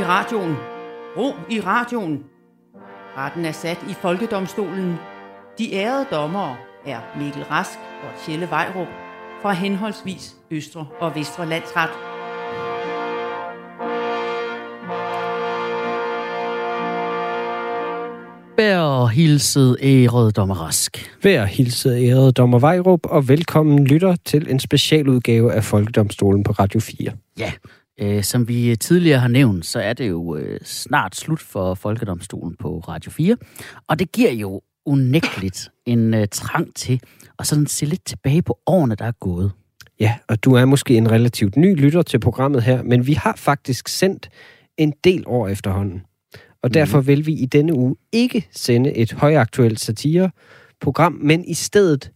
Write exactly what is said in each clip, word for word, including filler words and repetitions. i radioen. Ro i radioen. Retten er sat i Folkedomstolen. De ærede dommere er Mikkel Rask og Kjelle Vejrup fra henholdsvis Østre og Vestre Landsret. Vær hilset ærede dommer Rask. Vær hilset ærede dommer Vejrup, og velkommen lytter til en specialudgave af Folkedomstolen på Radio fire. Ja, øh, som vi tidligere har nævnt, så er det jo øh, snart slut for Folkedomstolen på Radio fire. Og det giver jo unægteligt en øh, trang til at sådan se lidt tilbage på årene, der er gået. Ja, og du er måske en relativt ny lytter til programmet her, men vi har faktisk sendt en del år efterhånden. Og derfor vil vi i denne uge ikke sende et højaktuelt satireprogram, men i stedet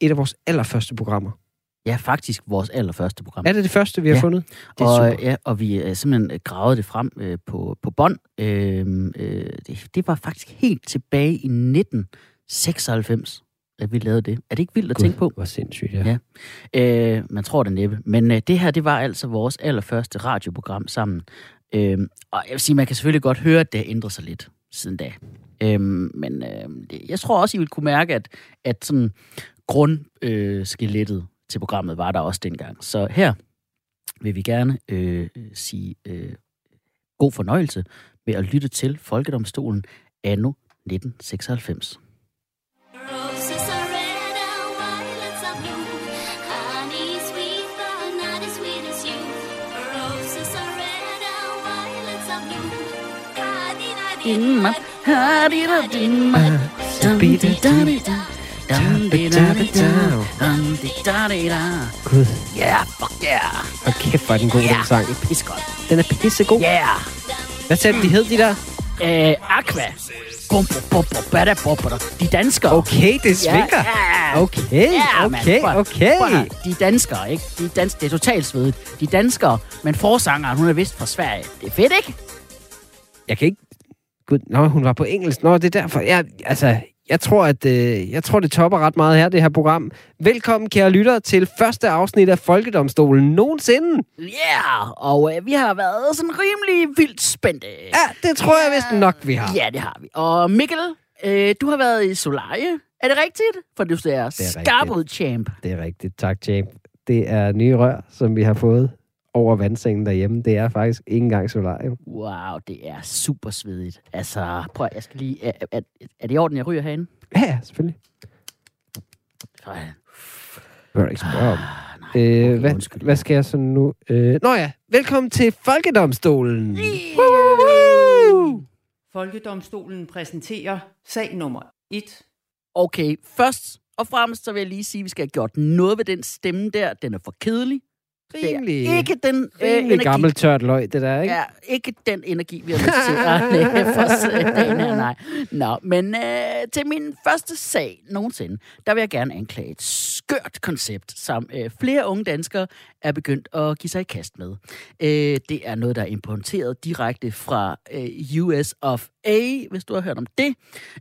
et af vores allerførste programmer. Ja, faktisk vores allerførste program. Er det det første, vi har ja. fundet? Det er og, super. Ja, og vi er simpelthen gravet det frem øh, på, på bånd. Øh, øh, det, det var faktisk helt tilbage i nitten seksoghalvfems, at vi lavede det. Er det ikke vildt at God, tænke på? Det var sindssygt, ja. ja. Øh, man tror det næppe. Men øh, det her, det var altså vores allerførste radioprogram sammen. Øhm, og jeg vil sige, man kan selvfølgelig godt høre, at det har ændret sig lidt siden da. Øhm, men øhm, det, jeg tror også, I vil kunne mærke, at, at sådan grundskelettet øh, til programmet var der også dengang. Så her vil vi gerne øh, sige øh, god fornøjelse med at lytte til Folkedomstolen anno nitten seksoghalvfems. Gud. Ja, fuck yeah. Og kæft, hvor er den god, den sang. Den er pissegod. Den er pissegod. Ja. Hvad sagde de hed, de der? Øh, Aqua. Bum, bum, bum, bada, bum, bada. De danskere. Okay, det svinger. Okay, okay, okay. De danskere, ikke? De danskere, det er totalt svedigt. De danskere, men forsangeren, hun er vist fra Sverige. Det er fedt, ikke? Jeg kan ikke... Gud, nå, hun var på engelsk. Nå, det er derfor. Jeg, altså, jeg tror, at øh, jeg tror, det topper ret meget her, det her program. Velkommen, kære lyttere, til første afsnit af Folkedomstolen nogensinde. Ja, yeah, og øh, vi har været sådan rimelig vildt spændte. Ja, det tror jeg vist nok, vi har. Ja, det har vi. Og Mikkel, øh, du har været i solarie. Er det rigtigt? For du er skarpet, champ. Det er rigtigt. Tak, champ. Det er nye rør, som vi har fået over vandsengen derhjemme. Det er faktisk ikke engang solarium. Wow, det er super svedigt. Altså, prøv jeg skal lige... Er, er, er det i orden, jeg ryger herinde? Ja, ja, selvfølgelig. Sådan. Det var ikke spørge om. Ah, øh, okay, hvad, undskyld, hvad skal jeg så nu... Øh, nå ja, velkommen til Folkedomstolen! Yeah. Folkedomstolen præsenterer sag nummer et. Okay, først og fremmest så vil jeg lige sige, at vi skal have gjort noget ved den stemme der. Den er for kedelig. Rimelig, ikke den øh, gammel tørt løg, det der, ikke? Ja, ikke den energi, vi har lyst til. Nej, nej, nej. Nå, men øh, til min første sag nogensinde, der vil jeg gerne anklage et skørt koncept, som øh, flere unge danskere er begyndt at give sig i kast med. Øh, det er noget, der er importeret direkte fra øh, U S of A, hvis du har hørt om det.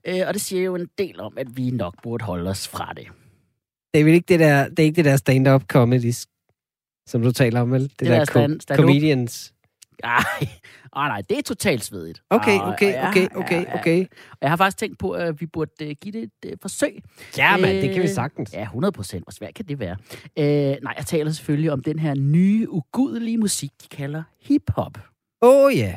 Øh, og det siger jo en del om, at vi nok burde holde os fra det. Det er vel ikke det der, det er ikke det der stand-up comedy, som du taler om, vel? Det, det der, der stand, stand comedians. Ej, oh, nej, det er totalt svedigt. Okay, okay, okay, okay, okay. Og jeg har faktisk tænkt på, at vi burde give det et forsøg. Ja, men det kan vi sagtens. Ja, hundrede procent. Hvor svært kan det være? Æ, nej, jeg taler selvfølgelig om den her nye, ugudelige musik, de kalder hip-hop. Åh oh, ja. Yeah.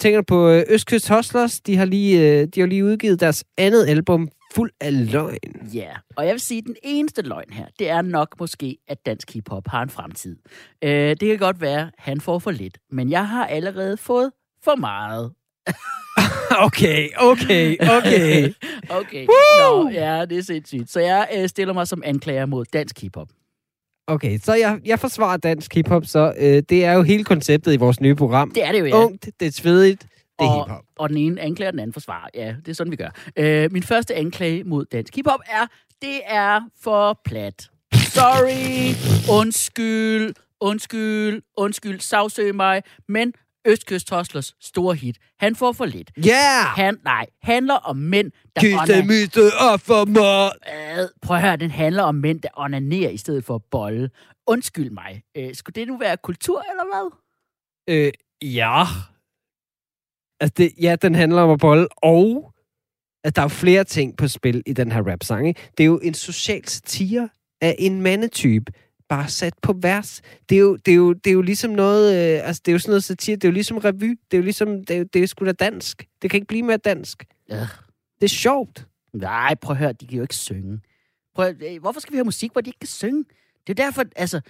Tænker du på Østkyst Hustlers? De har lige, de har lige udgivet deres andet album, fuld af løgn. Ja, yeah. Og jeg vil sige, at den eneste løgn her, det er nok måske, at dansk hiphop har en fremtid. Øh, det kan godt være, at han får for lidt, men jeg har allerede fået for meget. okay, okay, okay. okay, Woo! Nå, ja, det er sindssygt. Så jeg øh, stiller mig som anklager mod dansk hiphop. Okay, så jeg, jeg forsvarer dansk hiphop, så øh, det er jo hele konceptet i vores nye program. Det er det jo, ja. Ungt, det er svedigt. Og, og den ene anklager, den anden forsvarer. Ja, det er sådan, vi gør. Øh, min første anklage mod dansk hiphop er, det er for plat. Sorry, undskyld, undskyld, undskyld, sagsøg mig. Men Østkyst Hustlers store hit, han får for lidt. Ja! Yeah! Han, nej, handler om mænd, der onanerer. Øh, prøv at høre, den handler om mænd, der onanerer i stedet for bolle. Undskyld mig. Øh, skulle det nu være kultur, eller hvad? Øh, ja... Altså, det, ja, den handler om at bolle, og altså, der er jo flere ting på spil i den her rap-sang, ikke? Det er jo en social satire af en mandetype, bare sat på vers. Det er jo, det er jo, det er jo ligesom noget, øh, altså, det er jo sådan noget satire, det er jo ligesom revy, det er jo ligesom, det er, det er sgu da dansk. Det kan ikke blive mere dansk. Ja. Det er sjovt. Nej, prøv at høre, de kan jo ikke synge. Prøv at, hvorfor skal vi høre musik, hvor de ikke kan synge? Det er derfor, altså,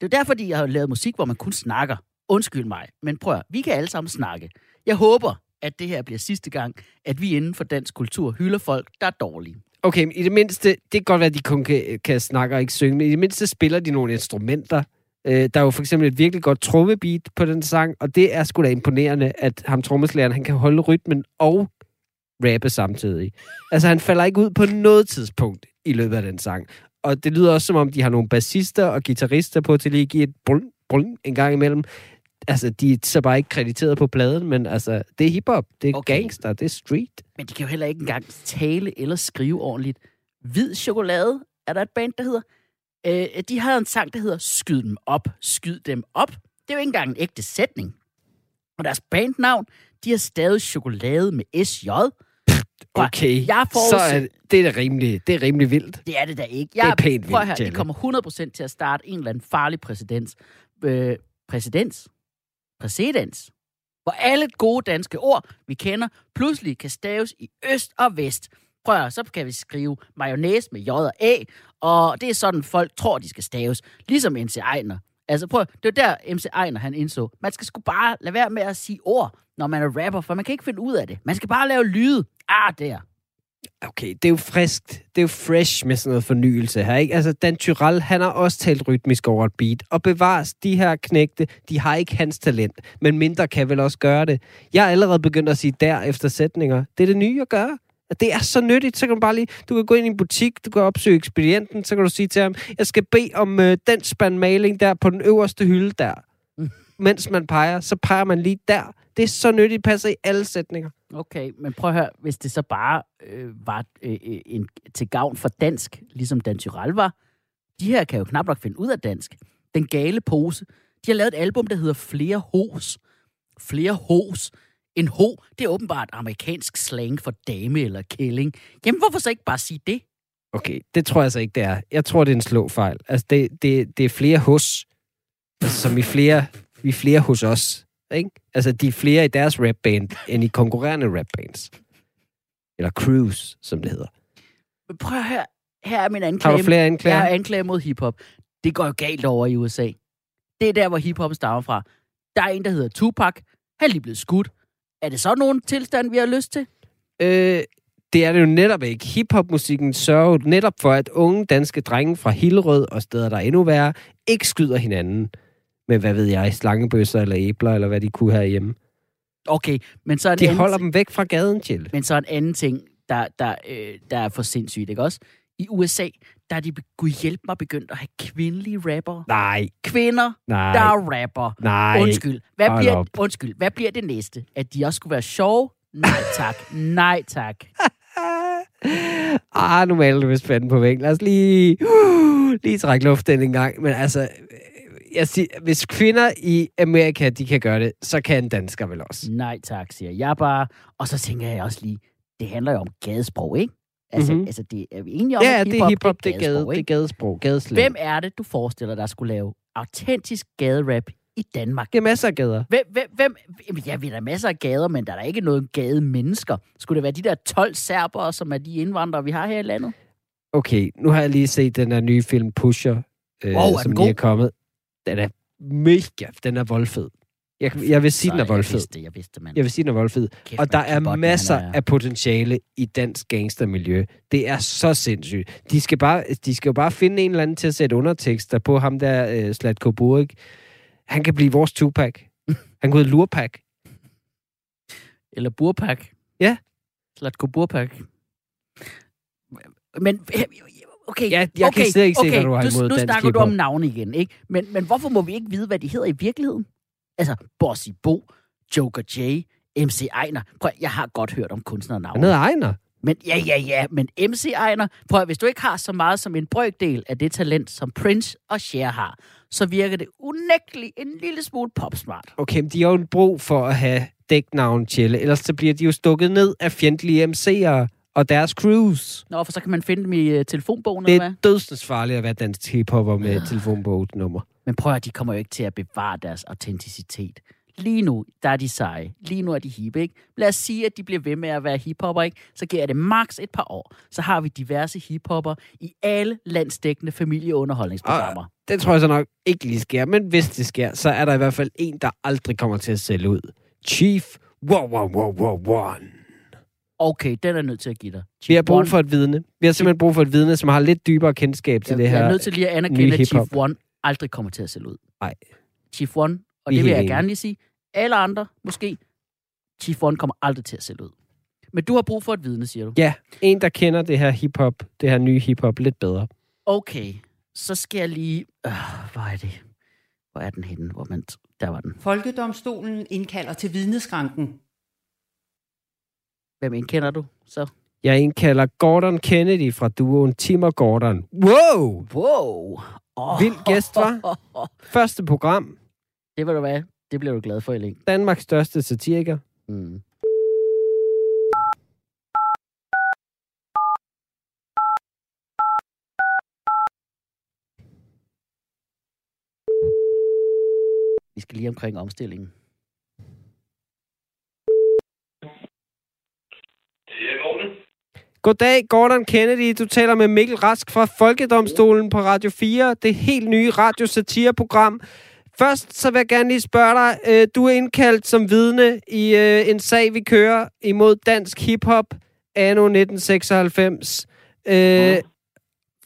det er derfor, de har lavet musik, hvor man kun snakker. Undskyld mig, men prøv at høre, vi kan alle sammen snakke. Jeg håber, at det her bliver sidste gang, at vi inden for dansk kultur hylder folk, der er dårlige. Okay, men i det mindste, det kan godt være, at de kun kan, kan snakke og ikke synge, men i det mindste spiller de nogle instrumenter. Øh, der er jo for eksempel et virkelig godt trommebeat på den sang, og det er sgu da imponerende, at ham trommeslæren, han kan holde rytmen og rappe samtidig. Altså, han falder ikke ud på noget tidspunkt i løbet af den sang. Og det lyder også, som om de har nogle bassister og guitarister på til lige at give et brun, brun en gang imellem. Altså, de er så bare ikke krediteret på pladen, men altså, det er hiphop, det er okay. Gangster, det er street. Men de kan jo heller ikke engang tale eller skrive ordentligt. Hvid Chokolade, er der et band, der hedder? Øh, de har en sang, der hedder Skyd dem op, skyd dem op. Det er jo ikke engang en ægte sætning. Og deres bandnavn, de har stadig Chokolade med S J. Okay, jeg så er det, det er da rimelig, det er rimelig vildt. Det er det da ikke. Jeg, det er pænt vildt, her, det kommer hundrede procent til at starte en eller anden farlig præcedens. Øh, præcedens? Præcedens. Hvor alle gode danske ord, vi kender, pludselig kan staves i øst og vest. Prøv at, så kan vi skrive mayonnaise med J og A, og det er sådan, folk tror, de skal staves. Ligesom M C Einar. Altså prøv at, det var der M C Einar, han indså. Man skal sgu bare lade være med at sige ord, når man er rapper, for man kan ikke finde ud af det. Man skal bare lave lyde. Ah, der. Okay, det er jo friskt. Det er jo fresh med sådan noget fornyelse her, ikke? Altså, Dan Tyrell, han har også talt rytmisk over et beat. Og bevares, de her knægte, de har ikke hans talent. Men mindre kan vel også gøre det. Jeg er allerede begyndt at sige der efter sætninger. Det er det nye at gøre. Det er så nyttigt. Så kan du bare lige... Du kan gå ind i en butik, du kan opsøge ekspedienten, så kan du sige til ham, jeg skal bede om øh, den spand maling der på den øverste hylde der. Mens man peger, så peger man lige der. Det er så nyttigt, passer i alle sætninger. Okay, men prøv at høre, hvis det så bare øh, var øh, en, til gavn for dansk, ligesom Dan Tyrell var, de her kan jo knap nok finde ud af dansk. Den Gale Pose, de har lavet et album, der hedder Flere Hos. Flere Hos. En ho, det er åbenbart amerikansk slang for dame eller kælling. Jamen, hvorfor så ikke bare sige det? Okay, det tror jeg så ikke, det er. Jeg tror, det er en slåfejl. Altså, det, det, det er flere hos, som i flere, vi flere hos os. Ikke? Altså, de er flere i deres rapband, end i konkurrerende rapbands. Eller crews, som det hedder. Prøv at høre. Her er min anklage. Har du flere anklager? Jeg har anklager mod hiphop. Det går jo galt over i U S A. Det er der, hvor hiphoppen stammer fra. Der er en, der hedder Tupac. Han er lige blevet skudt. Er det så nogen tilstand, vi har lyst til? Øh, det er det jo netop ikke. Hiphopmusikken sørger netop for, at unge danske drenge fra Hillerød og steder, der er endnu værre, ikke skyder hinanden. Men hvad ved jeg, slangebøsser eller æbler, eller hvad de kunne have hjemme. Okay, men så er det... De holder ting. Dem væk fra gaden, Kjell. Men så en anden ting, der, der, øh, der er for sindssygt, ikke også? I U S A, der er de, gud hjælp mig, begyndt at have kvindelige rapper. Nej. Kvinder, nej. Der er rapper. Nej. Undskyld. Hvad bliver, undskyld, hvad bliver det næste? At de også skulle være sjove? Nej tak. Nej tak. Ah, nu maler du med spanden på væggen. Lad os lige, uh, lige trække luften en gang. Men altså... Jeg siger, hvis kvinder i Amerika, de kan gøre det, så kan en dansker vel også. Nej tak, siger jeg bare. Og så tænker jeg også lige, det handler jo om gadesprog, ikke? Altså, mm-hmm. altså det er vi enige om, ja, at hiphop, det er, hiphop, det er gadesprog, det er gadesprog, gadesprog. Hvem er det, du forestiller dig skulle lave autentisk gaderap i Danmark? Det er masser af gader. Hvem, hvem, hvem? Jeg ved, der er masser af gader, men der er ikke noget gade mennesker. Skulle det være de der tolv serbere, som er de indvandrere, vi har her i landet? Okay, nu har jeg lige set den her nye film Pusher, øh, wow, som lige er kommet. Den er mega, den er voldfed. Jeg, jeg vil sige, den er voldfed. Jeg vidste, jeg vidste, mand. Jeg vil sige, den er voldfed. Kæft, og der er botten, masser er... af potentiale i dansk gangstermiljø. Det er så sindssygt. De skal, bare, de skal jo bare finde en eller anden til at sætte undertekster på ham der, uh, Slatko Burek. Han kan blive vores Tupac. Han kan hedde Lurpak. Eller Burpak. Ja. Slatko Burpak. Men... Okay, ja, jeg okay, kan slet ikke okay, se, hvad du har imod. Nu snakker du om navne igen, ikke? Men, men hvorfor må vi ikke vide, hvad de hedder i virkeligheden? Altså, Bossy Bo, Joker J, M C Einar. Prøv, jeg har godt hørt om kunstnernavne. Han hedder Einar. Men, ja, ja, ja, men M C Einar. Prøv, hvis du ikke har så meget som en brøkdel af det talent, som Prince og Cher har, så virker det unægteligt en lille smule popsmart. Okay, men de har jo brug for at have dæknavn, Kjelle. Ellers så bliver de jo stukket ned af fjendtlige M C'er og deres crews. Nå, for så kan man finde dem i uh, telefonbogen, eller hvad? Det er dødsensfarligt at være dansk hiphopper med øh. telefonbogsnummer. Men prøv at de kommer jo ikke til at bevare deres autenticitet. Lige nu, der er de seje. Lige nu er de hippe, ikke? Lad os sige, at de bliver ved med at være hiphopper, ikke? Så giver det maks et par år. Så har vi diverse hiphopper i alle landsdækkende familieunderholdningsprogrammer. Og det tror jeg så nok ikke lige sker, men hvis det sker, så er der i hvert fald en, der aldrig kommer til at sælge ud. Chief One. Okay, den er nødt til at give dig. Chief vi har brug One. for et vidne. Vi har simpelthen brug for et vidne, som har lidt dybere kendskab til ja, det her. Jeg er nødt til lige at anerkende, at Chief One aldrig kommer til at sælge ud. Nej. Chief One, og det vil jeg gerne lige sige, alle andre, måske, Chief One kommer aldrig til at sælge ud. Men du har brug for et vidne, siger du? Ja, en, der kender det her hiphop, det her nye hiphop lidt bedre. Okay, så skal jeg lige... Øh, hvor er det? Hvor er den henne? Hvor man... Der var den. Folkedomstolen indkalder til vidneskranken. Hvem indkender du så? Jeg indkalder Gordon Kennedy fra duoen Tim og Gordon. Wow! Wow! Oh. Vild gæst, var. Første program. Det var du hvad? Det bliver du glad for, Elin. Danmarks største satiriker. Mm. Vi skal lige omkring omstillingen. Det er Gordon. Goddag, Gordon Kennedy. Du taler med Mikkel Rask fra Folkedomstolen på Radio fire. Det helt nye radiosatireprogram. Først så vil jeg gerne lige spørge dig. Du er indkaldt som vidne i en sag, vi kører imod dansk hiphop anno nitten seksoghalvfems. Ja.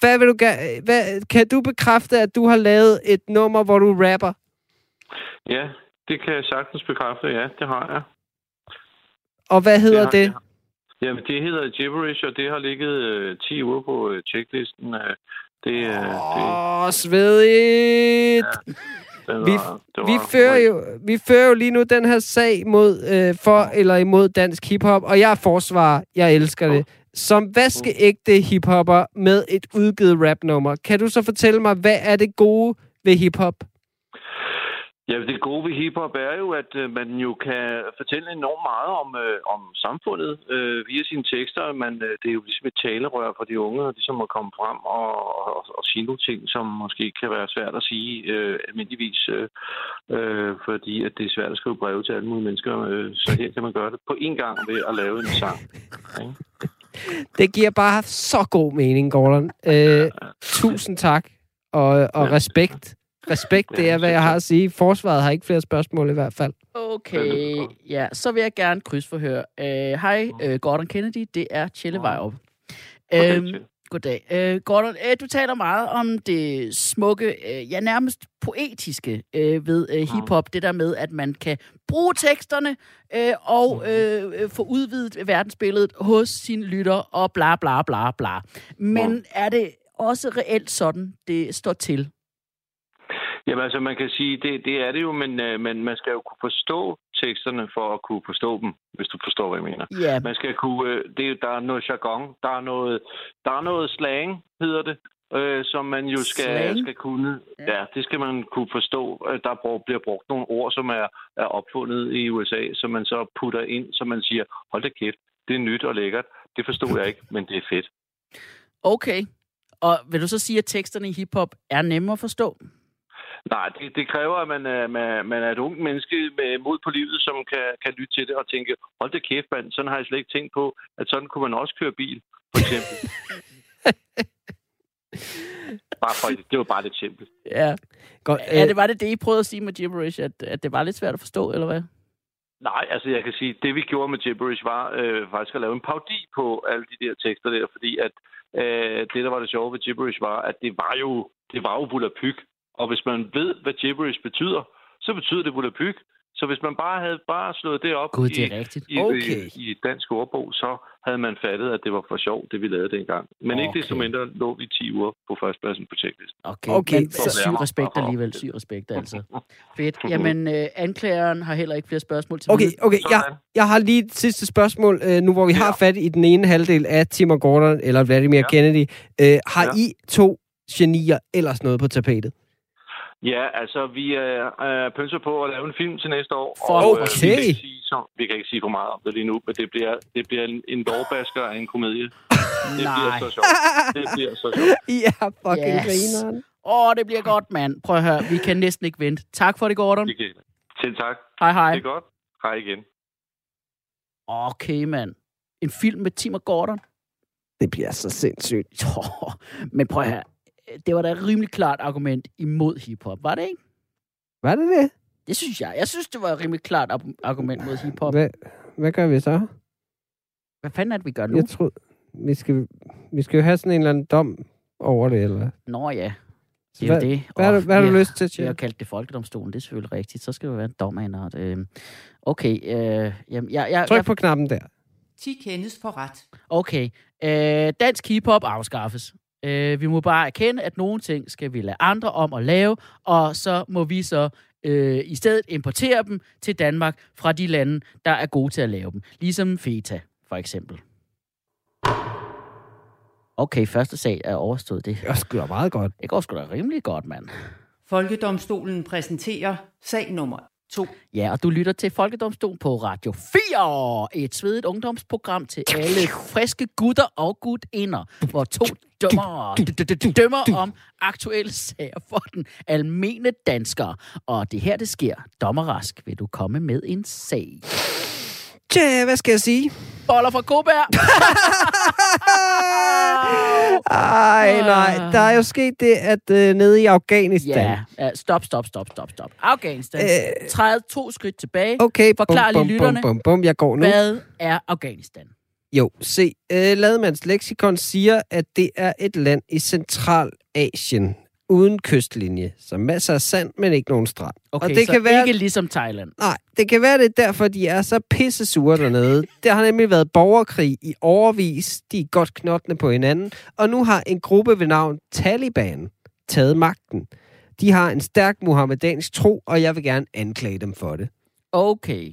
Hvad vil du ga- Hvad, kan du bekræfte, at du har lavet et nummer, hvor du rapper? Ja, det kan jeg sagtens bekræfte. Ja, det har jeg. Og hvad hedder det? det? Jamen, det hedder Gibberish, og det har ligget øh, ti uger på øh, checklisten. Øh, det er... Åh, øh, det... svedigt! Ja, var, vi, var, vi, fører jo, vi fører jo lige nu den her sag mod, øh, for eller imod dansk hiphop, og jeg er forsvarer. Jeg elsker det. Som vaskeægte hiphopper med et udgivet rapnummer. Kan du så fortælle mig, hvad er det gode ved hiphop? Ja, det gode ved hiphop er jo, at øh, man jo kan fortælle enormt meget om, øh, om samfundet øh, via sine tekster. Man, øh, det er jo ligesom et talerør for de unge, ligesom at komme frem og, og, og sige nogle ting, som måske kan være svært at sige øh, almindeligvis, øh, fordi at det er svært at skrive breve til alle mulige mennesker. Øh, så her kan man gøre det på én gang ved at lave en sang. Okay? Det giver bare så god mening, Gordon. Øh, tusind tak og, og respekt. Respekt, det er, hvad jeg har at sige. Forsvaret har ikke flere spørgsmål i hvert fald. Okay, ja. Så vil jeg gerne krydsforhøre. Hej, uh, uh, Gordon Kennedy. Det er Kjelle Vejrup. Okay, uh, goddag. Uh, Gordon, uh, du taler meget om det smukke, uh, ja, nærmest poetiske uh, ved uh, hiphop. Det der med, at man kan bruge teksterne uh, og uh, få udvidet verdensbilledet hos sine lytter og bla bla bla bla. Men er det også reelt sådan, det står til? Jamen altså, man kan sige, det, det er det jo, men, øh, men man skal jo kunne forstå teksterne for at kunne forstå dem, hvis du forstår, hvad jeg mener. Yeah. Man skal kunne, øh, det, der er noget jargon, der er noget, der er noget slang, hedder det, øh, som man jo skal, skal kunne. Yeah. Ja, det skal man kunne forstå. Der brug, bliver brugt nogle ord, som er, er opfundet i U S A, som man så putter ind, så man siger, hold da kæft, det er nyt og lækkert. Det forstod jeg ikke, men det er fedt. Okay. Og vil du så sige, at teksterne i hiphop er nemme at forstå? Nej, det, det kræver, at man er, man, man er et ungt menneske med mod på livet, som kan, kan lytte til det og tænke, hold da kæft, mand, sådan har jeg slet ikke tænkt på, at sådan kunne man også køre bil, for eksempel. Bare for, det var bare lidt simpelt. Ja. God, øh... ja, det var det, det I prøvede at sige med Gibberish, at, at det var lidt svært at forstå, eller hvad? Nej, altså jeg kan sige, det vi gjorde med Gibberish var øh, faktisk at lave en parodi på alle de der tekster der, fordi at øh, det, der var det sjove ved Gibberish, var, at det var jo, det var jo bullerpyg. Og hvis man ved, hvad gibberish betyder, så betyder det volapyk. Så hvis man bare havde bare slået det op God, det i, okay. i, i dansk ordbog, så havde man fattet, at det var for sjovt, det vi lavede dengang. Men okay. ikke desto mindre lå vi ti uger på førstpladsen på checklisten. Okay, okay. Men, så syg respekt alligevel. Syg respekt, altså. Fedt. Jamen, øh, anklageren har heller ikke flere spørgsmål til mig. Okay, okay. Jeg, jeg har lige et sidste spørgsmål, øh, nu hvor vi ja. har fat i den ene halvdel af Tim og Gordon, eller Vladimir ja. Kennedy. Øh, har ja. I to genier ellers noget på tapetet? Ja, altså, vi øh, pønser på at lave en film til næste år. For og, okay. Øh, vi, kan sige, så, vi kan ikke sige for meget om det lige nu, men det bliver, det bliver en, en dårbasker af en komedie. Det bliver så sjovt. Det bliver så sjovt. Ja, fucking grineren. Yes. Åh, oh, det bliver godt, mand. Prøv at høre, vi kan næsten ikke vente. Tak for det, Gordon. Okay. Til tak. Hej, hej. Det er godt. Hej igen. Okay, mand. En film med Tim og Gordon. Det bliver så sindssygt. Oh, men prøv at høre. Det var da et rimelig klart argument imod hiphop, var det ikke? Var det det? Det synes jeg. Jeg synes, det var et rimelig klart argument mod hiphop. Hvad, hvad gør vi så? Hvad fanden er det, vi gør nu? Jeg tror, vi skal, vi skal jo have sådan en eller anden dom over det, eller hvad? Nå ja. Det er hvad, det. Hvad, oh, du, hvad har du lyst til, Tjern? Jeg har kaldt det Folkedomstolen, det er selvfølgelig rigtigt. Så skal det være en dom af en art. Okay. Øh, jamen, jeg, jeg, Tryk jeg, på knappen der. ti kendes for ret. Okay. Øh, dansk hiphop afskaffes. Øh, vi må bare erkende, at nogle ting skal vi lade andre om at lave, og så må vi så øh, i stedet importere dem til Danmark fra de lande, der er gode til at lave dem. Ligesom feta, for eksempel. Okay, første sag er overstået det. Det går meget godt. Det går sgu da rimelig godt, mand. Folkedomstolen præsenterer sag nummer to. Ja, og du lytter til Folkedomstolen på Radio fire. Et svedigt ungdomsprogram til alle friske gutter og gutinder, hvor to dømmer, dømmer om aktuelle sager for den almindelige dansker. Og det her, det sker. Dommer Rask, vil du komme med en sag? Tja, hvad skal jeg sige? Boller fra Kobær! Ej, nej. Der er jo sket det, at øh, nede i Afghanistan... Ja, stop, stop, stop, stop, stop. Afghanistan. Øh... Træd to skridt tilbage. Okay, forklar bum, bum, lige lytterne. Bum, bum, bum, jeg går nu. Hvad er Afghanistan? Jo, se. Øh, Lademands leksikon siger, at det er et land i Centralasien. Uden kystlinje, så masser af sand, men ikke nogen strand. Okay, og det så kan være... ikke ligesom Thailand. Nej, det kan være, det er derfor, de er så pissesure dernede. Der har nemlig været borgerkrig i årevis. De er godt knottende på hinanden. Og nu har en gruppe ved navn Taliban taget magten. De har en stærk muhammedansk tro, og jeg vil gerne anklage dem for det. Okay.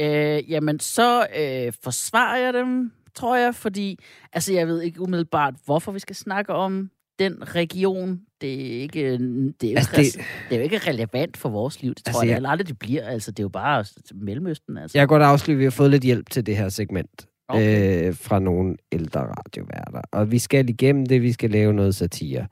Øh, jamen, så øh, forsvarer jeg dem, tror jeg, fordi... Altså, jeg ved ikke umiddelbart, hvorfor vi skal snakke om... den region, det er, ikke, det, er jo altså, ikke, det, det er jo ikke relevant for vores liv, det tror altså, jeg, eller aldrig det bliver. Altså, det er jo bare Mellemøsten. Altså. Jeg kan godt afsløre, at vi har fået lidt hjælp til det her segment okay. øh, fra nogle ældre radioværter. Og vi skal igennem det, vi skal lave noget satire.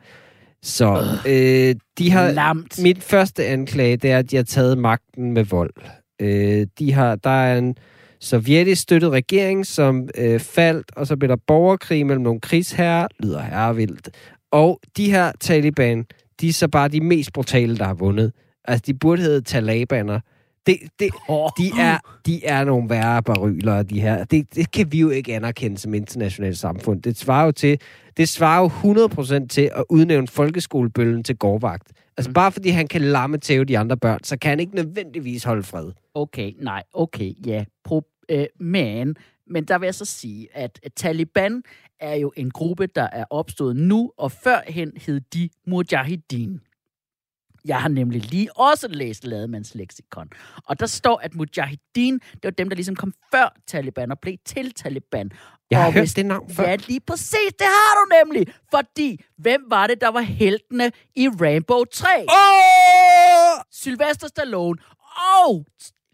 Så øh, de har, lamt. Mit første anklage, det er, at de har taget magten med vold. Øh, de har, der er en sovjetisk støttet regering, som øh, faldt, og så blev der borgerkrig mellem nogle krigsherrer, lyder herrevildt. Og de her Taliban, de er så bare de mest brutale, der har vundet. Altså, de burde hedde Talibaner. Det, det, oh. de, er, de er nogle værre barylere, de her. Det, det kan vi jo ikke anerkende som internationalt samfund. Det svarer jo til, det svarer jo hundrede procent til at udnævne folkeskolebøllen til gårdvagt. Altså, mm. bare fordi han kan lamme tæve de andre børn, så kan han ikke nødvendigvis holde fred. Okay, nej, okay, ja. Pro- øh, men... Men der vil jeg så sige, at Taliban er jo en gruppe, der er opstået nu, og førhen hed de Mujahideen. Jeg har nemlig lige også læst Lademands leksikon. Og der står, at Mujahideen, det var dem, der ligesom kom før Taliban og blev til Taliban. Jeg har og hørt hvis... det navn før. Ja, lige præcis. Det har du nemlig. Fordi, hvem var det, der var heltene i Rambo tre? Oh! Sylvester Stallone og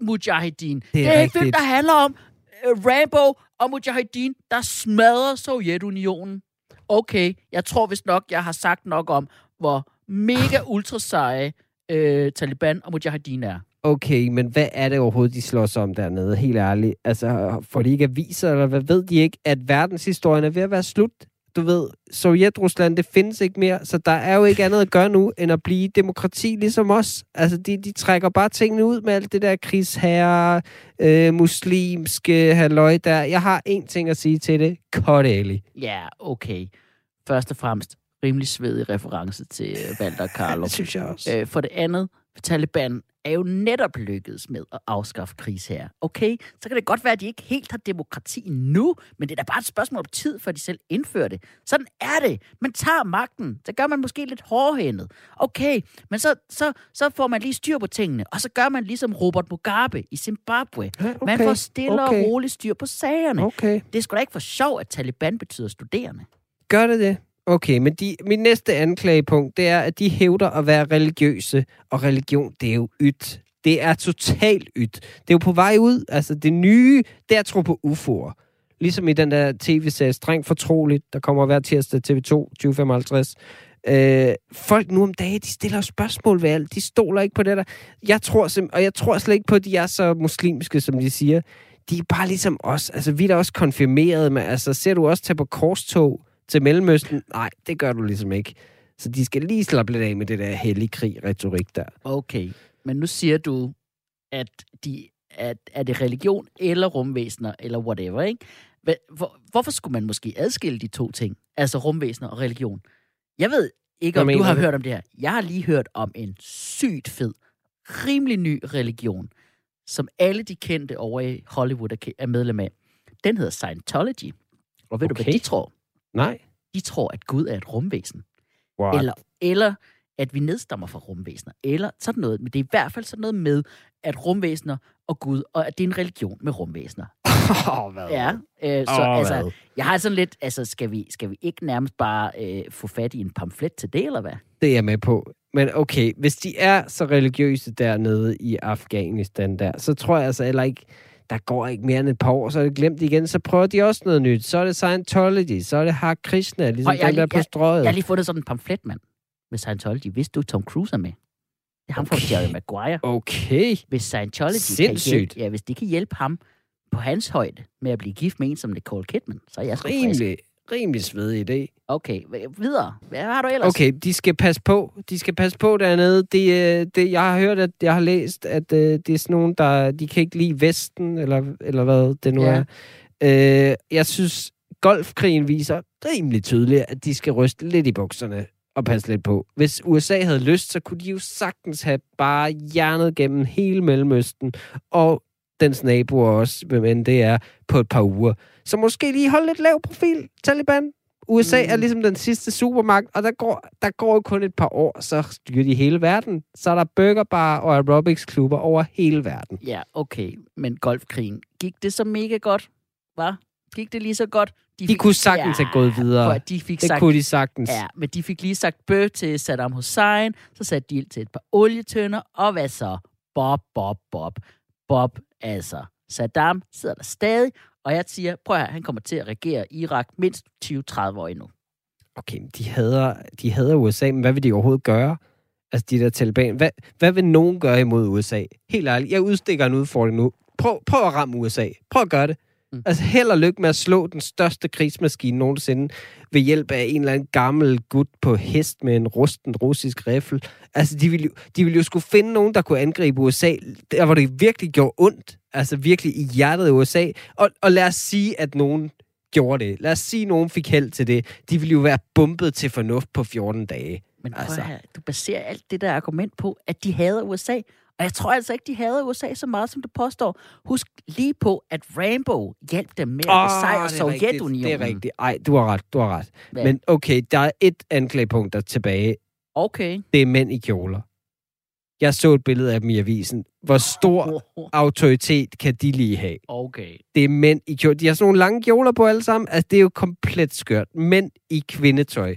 Mujahideen. Det er, det er ikke det, der handler om... Rambo og Mujahideen, der smadrer Sovjetunionen. Okay, jeg tror vist nok, jeg har sagt nok om, hvor mega ultra seje øh, Taliban og Mujahideen er. Okay, men hvad er det overhovedet, de slår sig om dernede? Helt ærligt. Altså, får de ikke aviser, eller hvad ved de ikke, at verdenshistorien er ved at være slut? Du ved, Sovjet-Rusland, det findes ikke mere, så der er jo ikke andet at gøre nu, end at blive demokrati ligesom os. Altså, de, de trækker bare tingene ud med alt det der krigsherre, øh, muslimske halløj der. Jeg har én ting at sige til det. Cut Ali. Ja, okay. Først og fremmest, rimelig svedig reference til Walter Carlo. Det synes jeg også. Øh, for det andet, Taliban er jo netop lykkedes med at afskaffe krigsherrer. Okay, så kan det godt være, at de ikke helt har demokrati nu, men det er da bare et spørgsmål om tid, før de selv indfører det. Sådan er det. Man tager magten, så gør man måske lidt hårdhændet. Okay, men så, så, så får man lige styr på tingene, og så gør man ligesom Robert Mugabe i Zimbabwe. Okay, man får stille okay. og roligt styr på sagerne. Okay. Det er sgu da ikke for sjov, at Taliban betyder studerende. Gør det det? Okay, men de, min næste anklagepunkt, det er, at de hævder at være religiøse, og religion, det er jo ydt. Det er totalt ydt. Det er jo på vej ud. Altså, det nye, det er tro på U F O'er. Ligesom i den der tv-serie Strengt fortroligt, der kommer hver tirsdag T V to tyve femoghalvtreds. Øh, folk nu om dagen, de stiller spørgsmål ved alt. De stoler ikke på det der. Jeg tror sim- og jeg tror slet ikke på, at de er så muslimske, som de siger. De er bare ligesom os. Altså, vi er da også konfirmerede med, altså, ser du også tage på korstog til Mellemøsten? Nej, det gør du ligesom ikke. Så de skal lige slappe lidt af med det der hellig krig-retorik der. Okay, men nu siger du, at de at er det religion eller rumvæsener eller whatever, ikke? Hvor, hvorfor skulle man måske adskille de to ting? Altså rumvæsener og religion. Jeg ved ikke, om du har hørt om det her. Jeg har lige hørt om en sygt fed, rimelig ny religion, som alle de kendte over i Hollywood er medlem af. Den hedder Scientology. Og ved okay. du, hvad de tror? Nej. De tror, at Gud er et rumvæsen. What? Eller, eller at vi nedstammer fra rumvæsener. Eller sådan noget. Men det er i hvert fald sådan noget med, at rumvæsener og Gud, og at det er en religion med rumvæsener. Åh, oh, hvad? Ja, øh, så oh, altså, hvad? Jeg har sådan lidt, altså, skal vi, skal vi ikke nærmest bare øh, få fat i en pamflet til det, eller hvad? Det er jeg med på. Men okay, hvis de er så religiøse dernede i Afghanistan der, så tror jeg altså heller ikke, der går ikke mere end et par år, så er det glemt igen, så prøver de også noget nyt. Så er det Scientology, så er det Hare Krishna, ligesom den der lige, på strøget. Jeg, jeg har lige fundet sådan en pamflet, mand, med Scientology. Vidste du, Tom Cruise er med? Det er ham okay. fra Jerry Maguire. Okay. Hvis Scientology Sindssygt. kan hjælpe, ja, hvis de kan hjælpe ham på hans højde med at blive gift med en som Nicole Kidman, så er jeg sgu frisk. Rimelig, rimelig svedig idé. Okay, videre. Hvad har du ellers? Okay, de skal passe på. De skal passe på dernede. Det, det, jeg har hørt, at jeg har læst, at uh, det er sådan nogen, der de kan ikke lide Vesten, eller, eller hvad det nu ja. er. Uh, jeg synes, Golfkrigen viser rimelig tydeligt, at de skal ryste lidt i bukserne og passe lidt på. Hvis U S A havde lyst, så kunne de jo sagtens have bare hjernet gennem hele Mellemøsten, og dens naboer også, men det er på et par uger. Så måske lige holde lidt lav profil, Taliban. U S A mm. er ligesom den sidste supermagt, og der går, der går jo kun et par år, så styrer de hele verden. Så er der burgerbarer og aerobics-klubber over hele verden. Ja, okay, men Golfkrigen, gik det så mega godt, hva'? Gik det lige så godt? De, de fik, kunne sagtens ja, have gået videre. De fik det sagt, kunne de sagtens. Ja, men de fik lige sagt bøh til Saddam Hussein, så satte de ild til et par olietønder, og hvad så? Bob, bob, bob. Bob, altså. Saddam sidder der stadig, og jeg siger, prøv her, han kommer til at regere Irak mindst tyve til tredive år endnu. Okay, men de hader, de hader U S A, men hvad vil de overhovedet gøre? Altså, de der Taliban. Hvad, hvad vil nogen gøre imod U S A? Helt ærligt, jeg udstikker en udfordring nu. Prøv, prøv at ramme U S A. Prøv at gøre det. Altså held og lykke med at slå den største krigsmaskine nogensinde ved hjælp af en eller anden gammel gut på hest med en rusten russisk riffel. Altså de ville, jo, de ville jo skulle finde nogen, der kunne angribe U S A, der hvor det virkelig gjorde ondt. Altså virkelig i hjertet af U S A. Og, og lad os sige, at nogen gjorde det. Lad os sige, at nogen fik held til det. De ville jo være bumpet til fornuft på fjorten dage. Men altså, her, du baserer alt det der argument på, at de hader U S A. Og jeg tror altså ikke, de hader U S A så meget, som det påstår. Husk lige på, at Rambo hjalp dem med at besejre Sovjetunionen. Det er rigtigt. Ej, du har ret, du har ret. Hvad? Men okay, der er et anklagepunkt der tilbage. Okay. Det er mænd i kjoler. Jeg så et billede af dem i avisen. Hvor stor autoritet kan de lige have? Okay. Det er mænd i kjoler. De har sådan nogle lange kjoler på alle sammen. Altså, det er jo komplet skørt. Mænd i kvindetøj.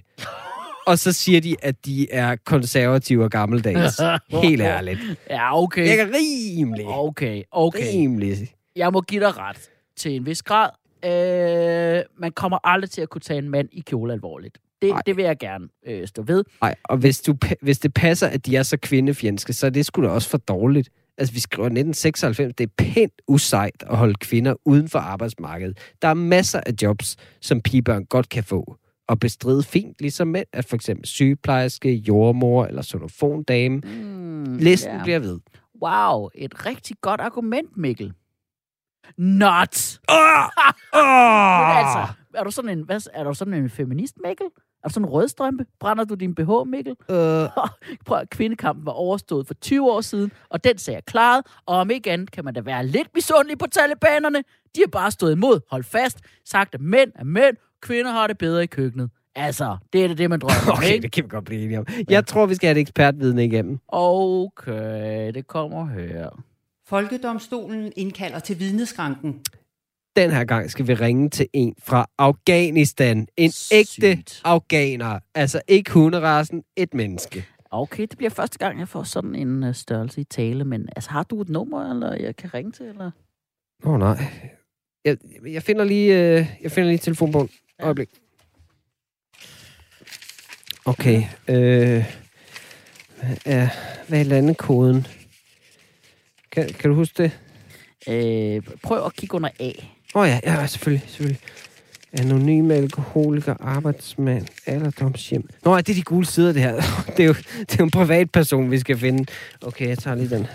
Og så siger de, at de er konservative og gammeldags. Helt ærligt. Ja, okay. Det er rimelig. Okay, okay. Rimelig. Jeg må give dig ret til en vis grad. Øh, man kommer aldrig til at kunne tage en mand i kjole alvorligt. Det, det vil jeg gerne øh, stå ved. Nej, og hvis, du, hvis det passer, at de er så kvindefjendske, så er det sgu da også for dårligt. Altså, vi skriver nitten seksoghalvfems, det er pænt usejt at holde kvinder uden for arbejdsmarkedet. Der er masser af jobs, som pigebørn godt kan få. Og bestride fint, ligesom mænd, at for eksempel sygeplejerske, jordmor eller solofondame. Mm, Listen yeah. bliver ved. Wow, et rigtig godt argument, Mikkel. Not! Oh! Oh! Altså, er du sådan en, hvad, er du sådan en feminist, Mikkel? Er du sådan en rødstrømpe? Brænder du din B H, Mikkel? Uh. Prøv at kvindekampen var overstået for tyve år siden, og den sag er klaret. Og om ikke andet kan man da være lidt misundelig på talibanerne. De har bare stået imod, hold fast, sagt at mænd er mænd, kvinder har det bedre i køkkenet. Altså, det er det, man drømmer. Okay, ikke? Det kan vi godt blive enige om. Jeg tror, vi skal have et ekspertviden igennem. Okay, det kommer her. Folkedomstolen indkalder til vidneskranken. den her gang skal vi ringe til en fra Afghanistan. En Sygt. ægte afghaner. Altså ikke hunderassen, et menneske. Okay, det bliver første gang, jeg får sådan en uh, størrelse i tale, men altså, har du et nummer, eller jeg kan ringe til, eller? Åh, oh, nej. Jeg, jeg finder lige, øh, jeg finder lige telefonbogen. Øjeblik. Okay. Øh, hvad, er, hvad er landekoden? Kan, kan du huske det? Øh, prøv at kigge under A. Åh oh, ja, ja, selvfølgelig, selvfølgelig. Anonym alkoholiker, arbejdsmand, alderdomshjem. Nå, det er de gule sider, det her. Det er jo, det er jo en privatperson, vi skal finde. Okay, jeg tager lige den.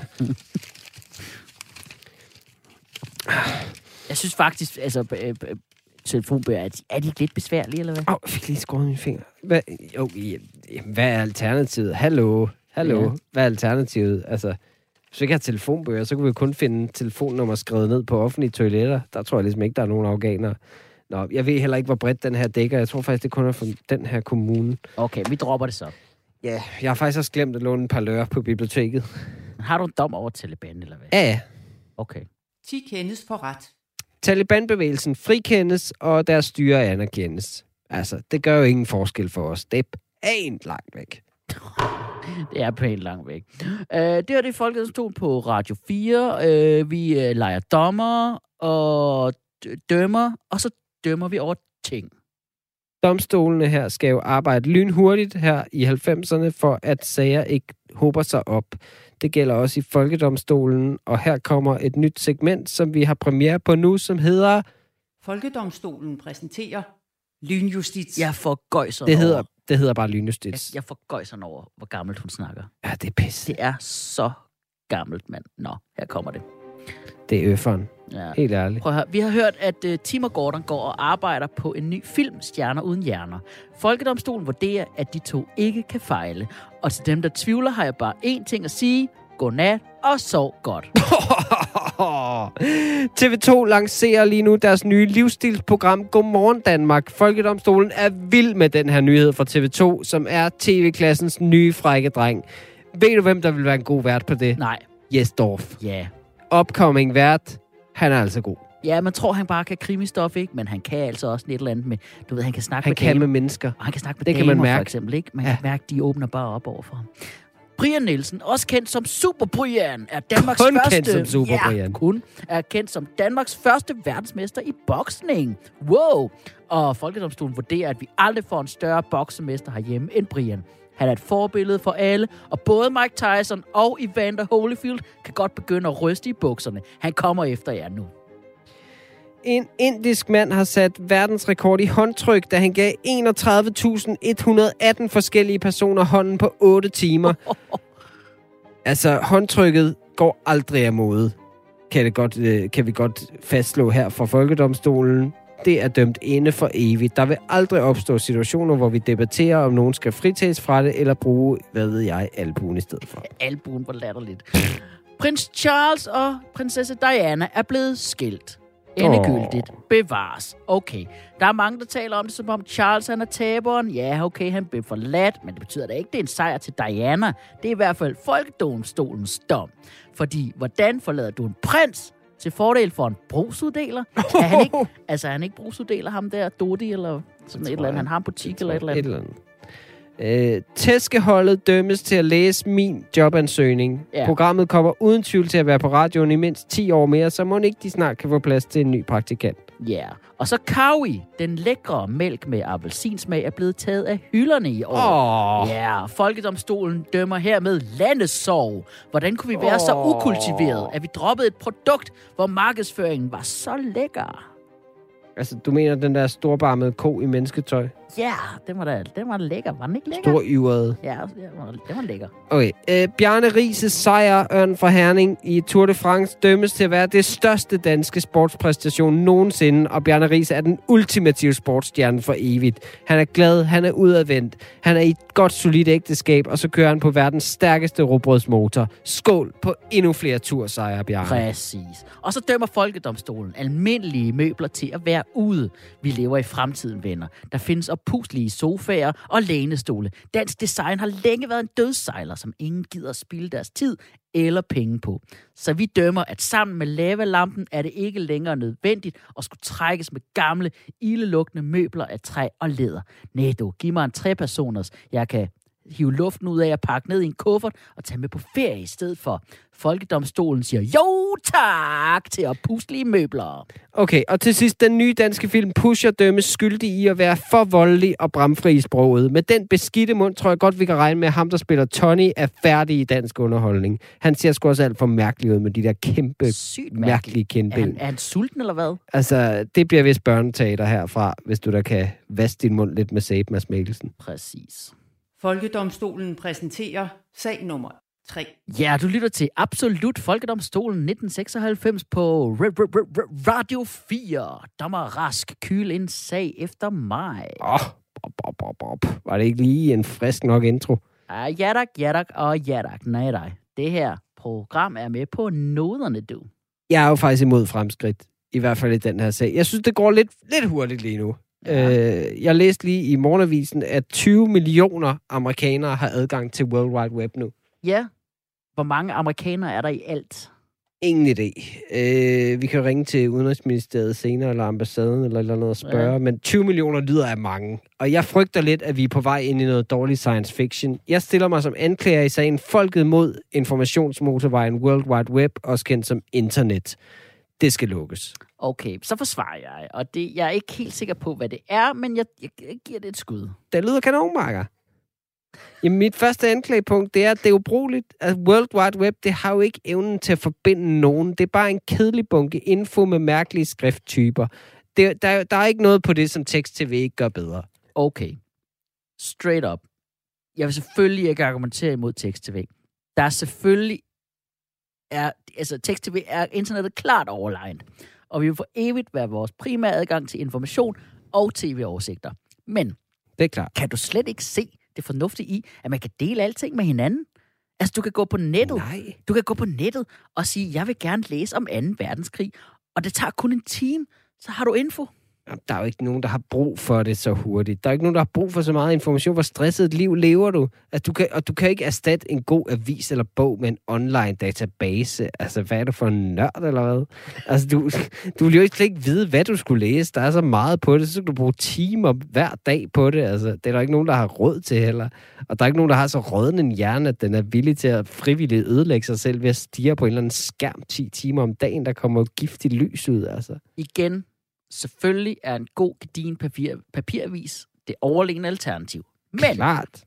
Jeg synes faktisk, altså, øh, øh, telefonbøger, er de, er de ikke lidt besværlige, eller hvad? Åh, oh, jeg fik lige skåret mine fingre. Hva, jo, hvad er alternativet? Hallo, hallo, ja. Hvad er alternativet? Altså, hvis vi ikke har telefonbøger, så kunne vi kun finde telefonnummer skrevet ned på offentlige toiletter. Der tror jeg ligesom ikke, der er nogen afghanere. Nå, jeg ved heller ikke, hvor bredt den her dækker. Jeg tror faktisk, det kun er fra den her kommune. Okay, vi dropper det så. Ja, yeah, jeg har faktisk også glemt at låne en par lørre på biblioteket. Har du en dom over Taliban, eller hvad? Ja, ja. Okay. De kendes for ret. Talibanbevægelsen frikendes, og deres styre anerkendes. Altså, det gør jo ingen forskel for os. Det er pænt langt væk. Det er pænt langt væk. Uh, det var det Folkedomstolen på Radio fire. Uh, vi uh, leger dommer og dømmer, og så dømmer vi over ting. Domstolene her skal jo arbejde lynhurtigt her i halvfemserne, for at sager ikke hober sig op. Det gælder også i Folkedomstolen, og her kommer et nyt segment, som vi har premiere på nu, som hedder... Folkedomstolen præsenterer lynjustits. Jeg får gøjserne det hedder, over. Det hedder bare lynjustits. Jeg, jeg får gøjserne over, hvor gammelt hun snakker. Ja, det er pisse. Det er så gammelt, mand. Nå, her kommer det. Det er øfferen. Ja. Helt ærligt. Prøv at høre. Vi har hørt, at uh, Tim og Gordon går og arbejder på en ny film, Stjerner uden hjerner. Folkedomstolen vurderer, at de to ikke kan fejle. Og til dem, der tvivler, har jeg bare én ting at sige. Godnat og sov godt. T V to lancerer lige nu deres nye livsstilsprogram Godmorgen Danmark. Folkedomstolen er vild med den her nyhed fra T V to, som er T V-klassens nye frække dreng. Ved du, hvem der vil være en god vært på det? Nej. Jesdorf. Ja. Yeah. Upcoming vært. Han er altså god. Ja, man tror, han bare kan krimistof, ikke? Men han kan altså også lidt eller andet med... Du ved, han kan snakke han med Han kan damer, med mennesker. Og han kan snakke med det damer, kan man mærke. For eksempel, ikke? Man ja. kan mærke, de åbner bare op over for ham. Brian Nielsen, også kendt som Super Brian, er Danmarks kun første... Kun kendt som Super Brian. Ja, kun er kendt som Danmarks første verdensmester i boksning. Wow! Og Folkedomstolen vurderer, at vi aldrig får en større boksemester herhjemme end Brian. Han er et forbillede for alle, og både Mike Tyson og Evander Holyfield kan godt begynde at ryste i bukserne. Han kommer efter jer nu. En indisk mand har sat verdensrekord i håndtryk, da han gav enogtredive tusind et hundrede og atten forskellige personer hånden på otte timer. Oh, oh. Altså, håndtrykket går aldrig af mode, kan, det godt, kan vi godt fastslå her fra Folkedomstolen. Det er dømt inde for evigt. Der vil aldrig opstå situationer, hvor vi debatterer, om nogen skal fritages fra det, eller bruge, hvad ved jeg, albuen i stedet for. Albuen var latterligt. Prins Charles og prinsesse Diana er blevet skilt. Endegyldigt. Oh. Bevares. Okay. Der er mange, der taler om det, som om Charles han er taberen. Ja, okay, han blev forladt, men det betyder da ikke, det er en sejr til Diana. Det er i hvert fald Folkedomstolens dom. Fordi, hvordan forlader du en prins til fordel for en brugsuddeler? Er han ikke, altså, er han ikke brugsuddeler, ham der, Dodi, eller sådan et eller andet? Han har en butik, eller et eller andet. Et eller andet. Øh, tæskeholdet dømmes til at læse min jobansøgning. Ja. Programmet kommer uden tvivl til at være på radioen i mindst ti år mere, så mon ikke de snart kan få plads til en ny praktikant. Ja, yeah. Og så Kawi, den lækre mælk med appelsinsmag, er blevet taget af hylderne i år. Ja, oh. yeah. Folkedomstolen dømmer hermed landesorg. Hvordan kunne vi være oh. så ukultiveret, at vi droppede et produkt, hvor markedsføringen var så lækker? Altså, du mener den der storbarmede ko i mennesketøj? Ja, yeah, den var da den var lækker. Var den ikke lækker? Storyvret. Ja, den var, den var lækker. Okay. Øh, Bjarne Riis' sejr, Ørn fra Herning i Tour de France, dømmes til at være det største danske sportspræstation nogensinde, og Bjarne Riis er den ultimative sportsstjerne for evigt. Han er glad, han er udadvendt, han er i et godt, solidt ægteskab, og så kører han på verdens stærkeste rugbrødsmotor. Skål på endnu flere tursejre, Bjarne. Præcis. Og så dømmer Folkedomstolen almindelige møbler til at være derude. Vi lever i fremtiden, venner. Der findes oppustelige sofaer og lænestole. Dansk design har længe været en dødssejler, som ingen gider at spilde deres tid eller penge på. Så vi dømmer, at sammen med lavalampen er det ikke længere nødvendigt at skulle trækkes med gamle, ildelugtende møbler af træ og læder. Næh dog, giv mig en trepersoners. Jeg kan hive luften ud af og pakke ned i en kuffert og tage med på ferie i stedet for. Folkedomstolen siger jo tak til at pustelige møbler. Okay, og til sidst den nye danske film Pusher dømmes skyldig i at være for voldelig og bramfri i sproget. Med den beskidte mund tror jeg godt, vi kan regne med, at ham, der spiller Tony, er færdig i dansk underholdning. Han ser sgu også alt for mærkelig ud med de der kæmpe, sygt mærkelige kindben. Er han, er han sulten eller hvad? Altså, det bliver vist børneteater herfra, hvis du der kan vaske din mund lidt med sæbe, Mads Mikkelsen. Præcis. Folkedomstolen præsenterer sag nummer tre. Ja, du lytter til Absolut Folkedomstolen nitten seksoghalvfems på Radio fire. Dommer Rask, kyl en sag efter mig. Åh, var det ikke lige en frisk nok intro? Ah, ja tak, ja tak og ja tak. Nej, nej. Det her program er med på noderne, du. Jeg er jo faktisk imod fremskridt, i hvert fald i den her sag. Jeg synes, det går lidt, lidt hurtigt lige nu. Ja. Øh, jeg læste lige i Morgenavisen, at tyve millioner amerikanere har adgang til World Wide Web nu. Ja. Hvor mange amerikanere er der i alt? Ingen idé. Øh, vi kan ringe til Udenrigsministeriet senere, eller ambassaden, eller eller andet og spørge. Ja. Men tyve millioner lyder af mange. Og jeg frygter lidt, at vi er på vej ind i noget dårlig science fiction. Jeg stiller mig som anklager i sagen Folket mod informationsmotorvejen World Wide Web, også kendt som Internet. Det skal lukkes. Okay, så forsvarer jeg, og det, jeg er ikke helt sikker på, hvad det er, men jeg, jeg, jeg giver det et skud. Det lyder kanonmarker. Jamen, mit første anklagepunkt, det er, at det er ubrugeligt. Altså, World Wide Web, det har jo ikke evnen til at forbinde nogen. Det er bare en kedelig bunke info med mærkelige skrifttyper. Det, der, der er ikke noget på det, som tekst-tv ikke gør bedre. Okay. Straight up. Jeg vil selvfølgelig ikke argumentere imod tekst-tv. Der er selvfølgelig... Er, altså, tekst-tv er internettet klart overlegent, og vi vil for evigt være vores primære adgang til information og tv-oversigter. Men det er klart. Kan du slet ikke se det fornuftige i, at man kan dele alting med hinanden? Altså, du kan gå på nettet, Nej. du kan gå på nettet og sige, jeg vil gerne læse om anden verdenskrig, og det tager kun en time, så har du info. Der er jo ikke nogen, der har brug for det så hurtigt. Der er ikke nogen, der har brug for så meget information. Hvor stresset et liv lever du? Altså, du kan, og du kan ikke erstatte en god avis eller bog med en online database. Altså, hvad er du for en nørd, eller hvad? Altså, du, du ville jo ikke slet vide, hvad du skulle læse. Der er så meget på det. Så skal du bruge timer hver dag på det. Altså, det er der ikke nogen, der har råd til heller. Og der er ikke nogen, der har så rådden en hjerne, at den er villig til at frivilligt ødelægge sig selv ved at stirre på en eller anden skærm ti timer om dagen, der kommer giftigt lys ud, altså. Igen. Selvfølgelig er en god gedin papir, papiravis det overlegne alternativ. Men, Klart.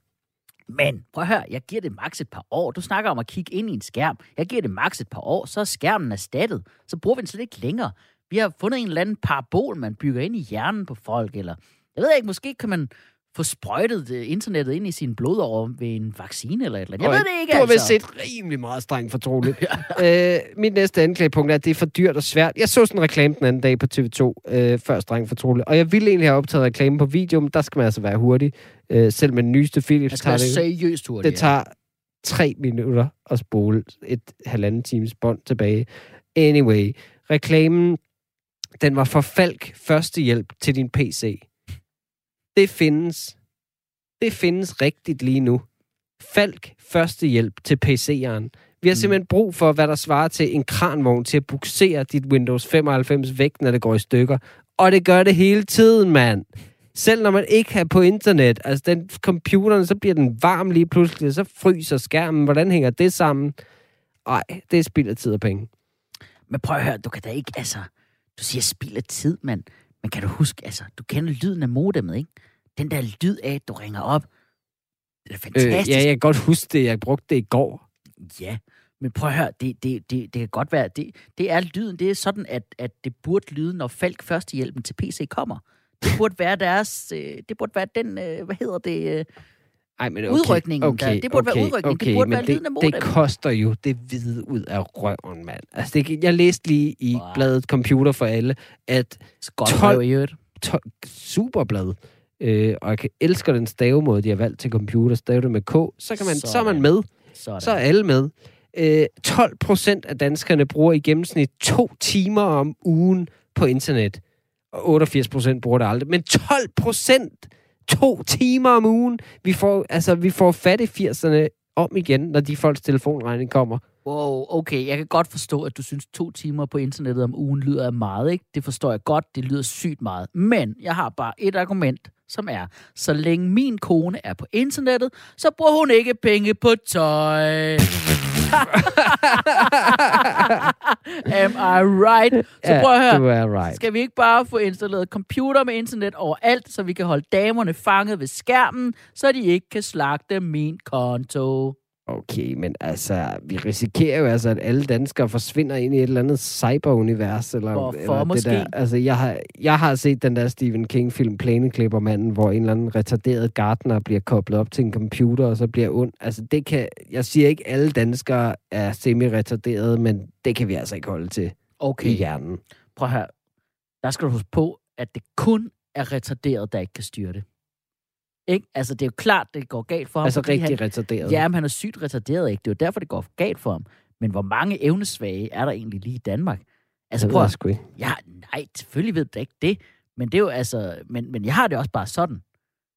men prøv at høre, jeg giver det maks et par år. Du snakker om at kigge ind i en skærm. Jeg giver det maks et par år, så er skærmen erstattet. Så bruger vi den slet ikke længere. Vi har fundet en eller anden parabol, man bygger ind i hjernen på folk. Eller, jeg ved ikke, måske kan man få sprøjtet internettet ind i sin blodåre ved en vaccine eller et eller andet. Jeg ved det ikke, altså. Du har vel set rimelig meget strengt fortroligt. øh, mit næste anklagepunkt er, at det er for dyrt og svært. Jeg så sådan en reklame den anden dag på T V to, øh, før strengt fortroligt, og jeg ville egentlig have optaget reklame på video, men der skal man altså være hurtig. Øh, selv med den nyeste Philips. Det skal være seriøst hurtigt. Det tager tre minutter at spole et halvanden times bånd tilbage. Anyway, reklamen, den var for Falk førstehjælp til din P C. Det findes. Det findes rigtigt lige nu. Falk førstehjælp til P C'eren. Vi har simpelthen brug for, hvad der svarer til en kranvogn til at buksere dit Windows femoghalvfems væk, når det går i stykker. Og det gør det hele tiden, mand. Selv når man ikke er på internet. Altså, den, computeren, så bliver den varm lige pludselig, så fryser skærmen. Hvordan hænger det sammen? Ej, det er spild af tid og penge. Men prøv at høre, du kan da ikke, altså... Du siger spild af tid, mand. Men kan du huske, altså, du kender lyden af modemet, ikke? Den der lyd af, at du ringer op. Det er fantastisk. Øh, ja, jeg kan godt huske det. Jeg brugte det i går. Ja, men prøv at høre, det, det, det, det kan godt være, det, det er lyden, det er sådan, at, at det burde lyde, når Falk førstehjælpen til P C kommer. Det burde være deres, øh, det burde være den, øh, hvad hedder det... Øh, Ej, men okay, udrykningen, okay, der. Det burde okay, være udrykningen, okay, det burde være lyden af modem. Det koster jo det hvide ud af røven, mand. Altså, det, jeg læste lige i wow. bladet Computer for Alle, at tolv, tolv, superblad, øh, og jeg elsker den stavemåde, de har valgt til computer, stave det med K, så, kan man, så er man med, Sådan. så er alle med. Øh, tolv procent af danskerne bruger i gennemsnit to timer om ugen på internet. otteogfirs procent bruger det aldrig. Men tolv procent to timer om ugen. Vi får, altså, vi får fat i firserne om igen, når de folks telefonregning kommer. Wow, okay. Jeg kan godt forstå, at du synes, to timer på internettet om ugen lyder meget, ikke? Det forstår jeg godt. Det lyder sygt meget. Men jeg har bare et argument, som er, så længe min kone er på internettet, så bruger hun ikke penge på tøj. Am I right? Så prøv at høre. Du er right. Skal vi ikke bare få installeret computer med internet overalt, så vi kan holde damerne fanget ved skærmen, så de ikke kan slagte min konto? Okay, men altså, vi risikerer jo altså, at alle danskere forsvinder ind i et eller andet cyberunivers. Eller, Hvorfor eller det måske? Der. Altså, jeg har, jeg har set den der Stephen King-film, Plæneklippermanden, hvor en eller anden retarderet gartner bliver koblet op til en computer, og så bliver ond. Altså, det kan... Jeg siger ikke, alle danskere er semi-retarderede, men det kan vi altså ikke holde til okay. i hjernen. Prøv her. Der skal du huske på, at det kun er retarderet, der ikke kan styre det. Ikke? Altså, det er jo klart, det går galt for ham. Altså rigtig han, retarderet. Ja, men han er sygt retarderet, ikke? Det er jo derfor, det går galt for ham. Men hvor mange evnesvage er der egentlig lige i Danmark? Altså, prøv at... Ikke. Ja, nej, selvfølgelig ved jeg ikke det. Men det er jo altså... Men, men jeg har det også bare sådan.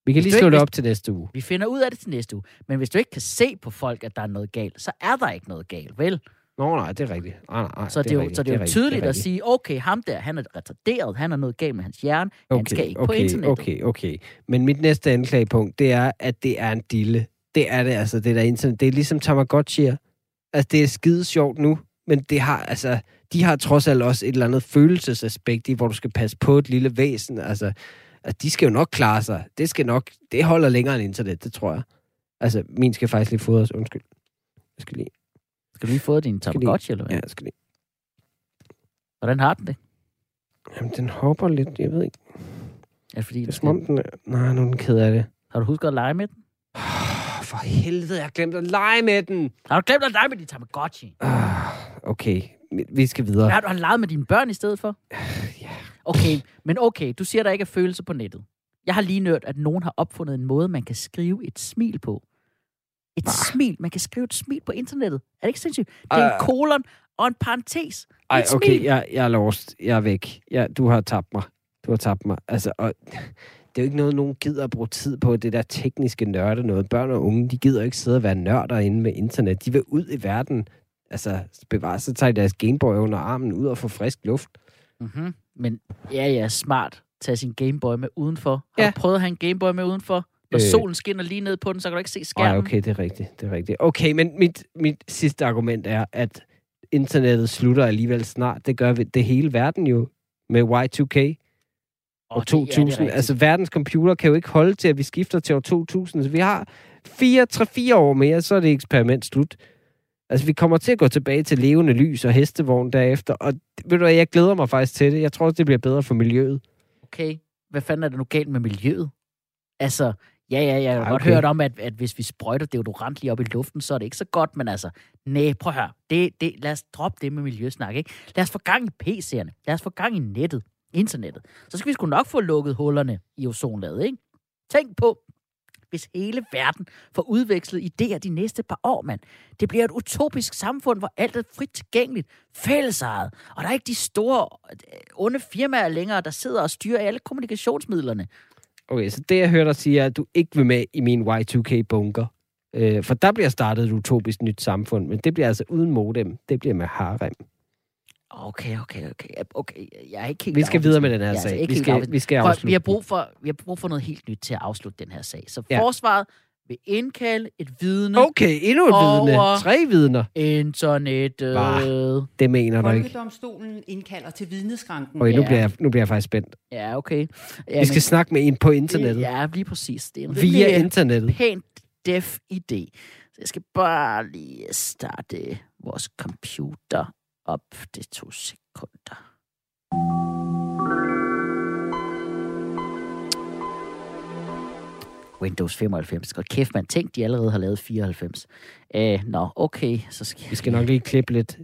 Vi kan hvis lige slå det op til næste uge. Vi finder ud af det til næste uge. Men hvis du ikke kan se på folk, at der er noget galt, så er der ikke noget galt, vel? Nå, nej, det er rigtigt. Nej, nej, så det er jo, rigtigt, så det er jo det er tydeligt rigtigt, at sige, okay, ham der, han er retarderet, han er noget galt med hans hjerne, okay, han skal ikke okay, på internettet. Okay, okay, men mit næste anklagepunkt, det er, at det er en dille. Det er det, altså, det der internet. Det er ligesom Tamagotchi'er. Altså, det er skide sjovt nu, men det har, altså, de har trods alt også et eller andet følelsesaspekt i, hvor du skal passe på et lille væsen. Altså, altså de skal jo nok klare sig. Det skal nok, det holder længere end internet, det tror jeg. Altså, min skal faktisk lige fodres, undskyld. Jeg skal lige... Skal du lige få din Tamagotchi, eller hvad? Ja, skal lige. Hvordan har den det? Jamen, den hopper lidt, jeg ved ikke. Er det fordi... Det er som om den... Nej, nu er den ked af det. Har du husket at lege med den? Oh, for helvede, jeg har glemt at lege med den! Har du glemt at lege med din Tamagotchi? Oh, okay, vi skal videre. Har du leget med dine børn i stedet for? Ja. Uh, yeah. Okay, men okay, du siger, der ikke er følelser på nettet. Jeg har lige nødt, at nogen har opfundet en måde, man kan skrive et smil på. Et Arh. smil. Man kan skrive et smil på internettet. Er det ikke sindssygt? Det er Arh. en kolon og en parentes. Ej, okay, jeg, jeg er lost. Jeg er væk. Jeg, du har tabt mig. Du har tabt mig. Altså, og, det er jo ikke noget, nogen gider at bruge tid på, det der tekniske nørde noget. Børn og unge, de gider ikke sidde og være nørder inde med internet. De vil ud i verden. Altså, bevare sig, tager deres Gameboy under armen ud og få frisk luft. Mm-hmm. Men ja, ja, smart. Tag sin Gameboy med udenfor. Har ja. du prøvet at have en Gameboy med udenfor? Når solen skinner lige ned på den, så kan du ikke se skærmen. Nej, okay, det er rigtigt, det er rigtigt. Okay, men mit, mit sidste argument er, at internettet slutter alligevel snart. Det gør det hele verden jo med Y to K og oh, to tusind. Det, ja, altså, verdens computer kan jo ikke holde til, at vi skifter til år to tusind. Så vi har fire år mere, så er det eksperiment slut. Altså, vi kommer til at gå tilbage til levende lys og hestevogn derefter. Og ved du hvad, jeg glæder mig faktisk til det. Jeg tror også, det bliver bedre for miljøet. Okay, hvad fanden er der nu galt med miljøet? Altså... Ja, ja, jeg har okay. godt hørt om, at, at hvis vi sprøjter deodorant lige op i luften, så er det ikke så godt, men altså, nej, prøv at høre. Det, det, lad os droppe det med miljøsnak, ikke? Lad os få gang i P C'erne. Lad os få gang i nettet, internettet. Så skal vi sgu nok få lukket hullerne i ozonlaget, ikke? Tænk på, hvis hele verden får udvekslet idéer de næste par år, mand. Det bliver et utopisk samfund, hvor alt er frit tilgængeligt, fællesejet, og der er ikke de store, onde firmaer længere, der sidder og styrer alle kommunikationsmidlerne. Okay, så det, jeg hører dig sige, er, at du ikke vil med i min Y to K-bunker. Øh, for der bliver startet et utopisk nyt samfund, men det bliver altså uden modem. Det bliver med harem. Okay, okay, okay. okay. Jeg er ikke helt vi skal afslut. videre med den her sag. Altså vi, skal, vi skal afslutte. For, vi, har brug for, vi har brug for noget helt nyt til at afslutte den her sag. Så ja. forsvaret vil indkalde et vidne. Okay, endnu et vidne. Tre vidner. Internettet. Bare, det mener du ikke. Folkedomstolen indkalder til vidneskranken. Okay, nu, ja. bliver jeg, nu bliver jeg faktisk spændt. Ja, okay. Ja, vi skal men, snakke med en på internettet. Ja, lige præcis. Det er en Via internettet. Pænt def idé. Så jeg skal bare lige starte vores computer op. Det er to sekunder. Windows femoghalvfems. Godt kæft, man. Tænk, de allerede har lavet fireoghalvfems. Øh, nå, okay. Så skal... Vi skal nok lige klippe lidt.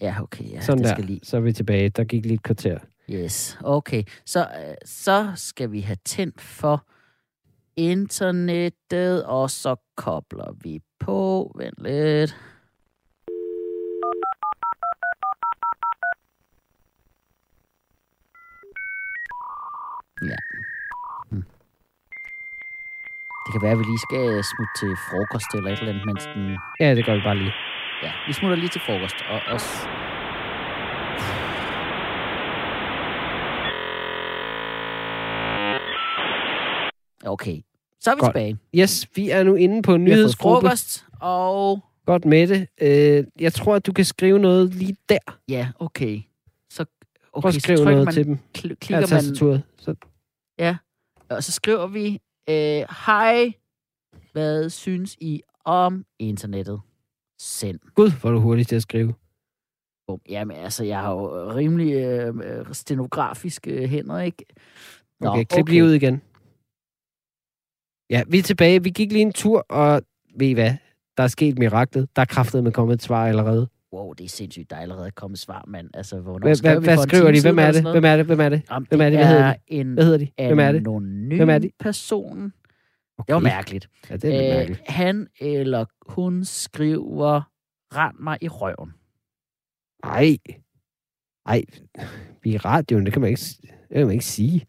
Ja, okay. Ja, Sådan det skal der. Lige... Så er vi tilbage. Der gik lige et kvarter. Yes, okay. Så, øh, så skal vi have tændt for internettet, og så kobler vi på. Vent lidt. Ja. Hm. Det kan være, at vi lige skal smutte til frokost eller et eller andet, mens den... Ja, det gør vi bare lige. Ja, vi smutter lige til frokost, og også... Okay, så er vi Godt. tilbage. Yes, vi er nu inde på nyhedsgruppe. Frokost, og... Godt med det. Øh, jeg tror, at du kan skrive noget lige der. Ja, okay. Så, okay, prøv at skrive så noget man, til dem. Kl- klikker man... Tastaturet. Så. Ja, og så skriver vi... Hej, øh, hvad synes I om internettet? Send. Gud, hvor er du hurtigt til at skrive. Jamen altså, jeg har jo rimelig øh, stenografiske hænder, ikke? Nå, okay, klip okay. lige ud igen. Ja, vi er tilbage. Vi gik lige en tur, og ved I hvad? Der er sket miraklet. Der er kraftedeme kommet et svar allerede. Wow, det er sindssygt, der er allerede kommet svar, mand. Altså, hvornår skal vi få en time siden? Hvem er det? Hvem er det? Hvem er det? Hvem er det? Hvad hedder de? Hvad hedder de? Hvem er det? Hvem er det? Personen. Det var mærkeligt. Ja, det er mærkeligt. Han eller hun skriver, rend mig i røven. Nej. Nej, vi er radioen, det kan man ikke, det kan man ikke sige.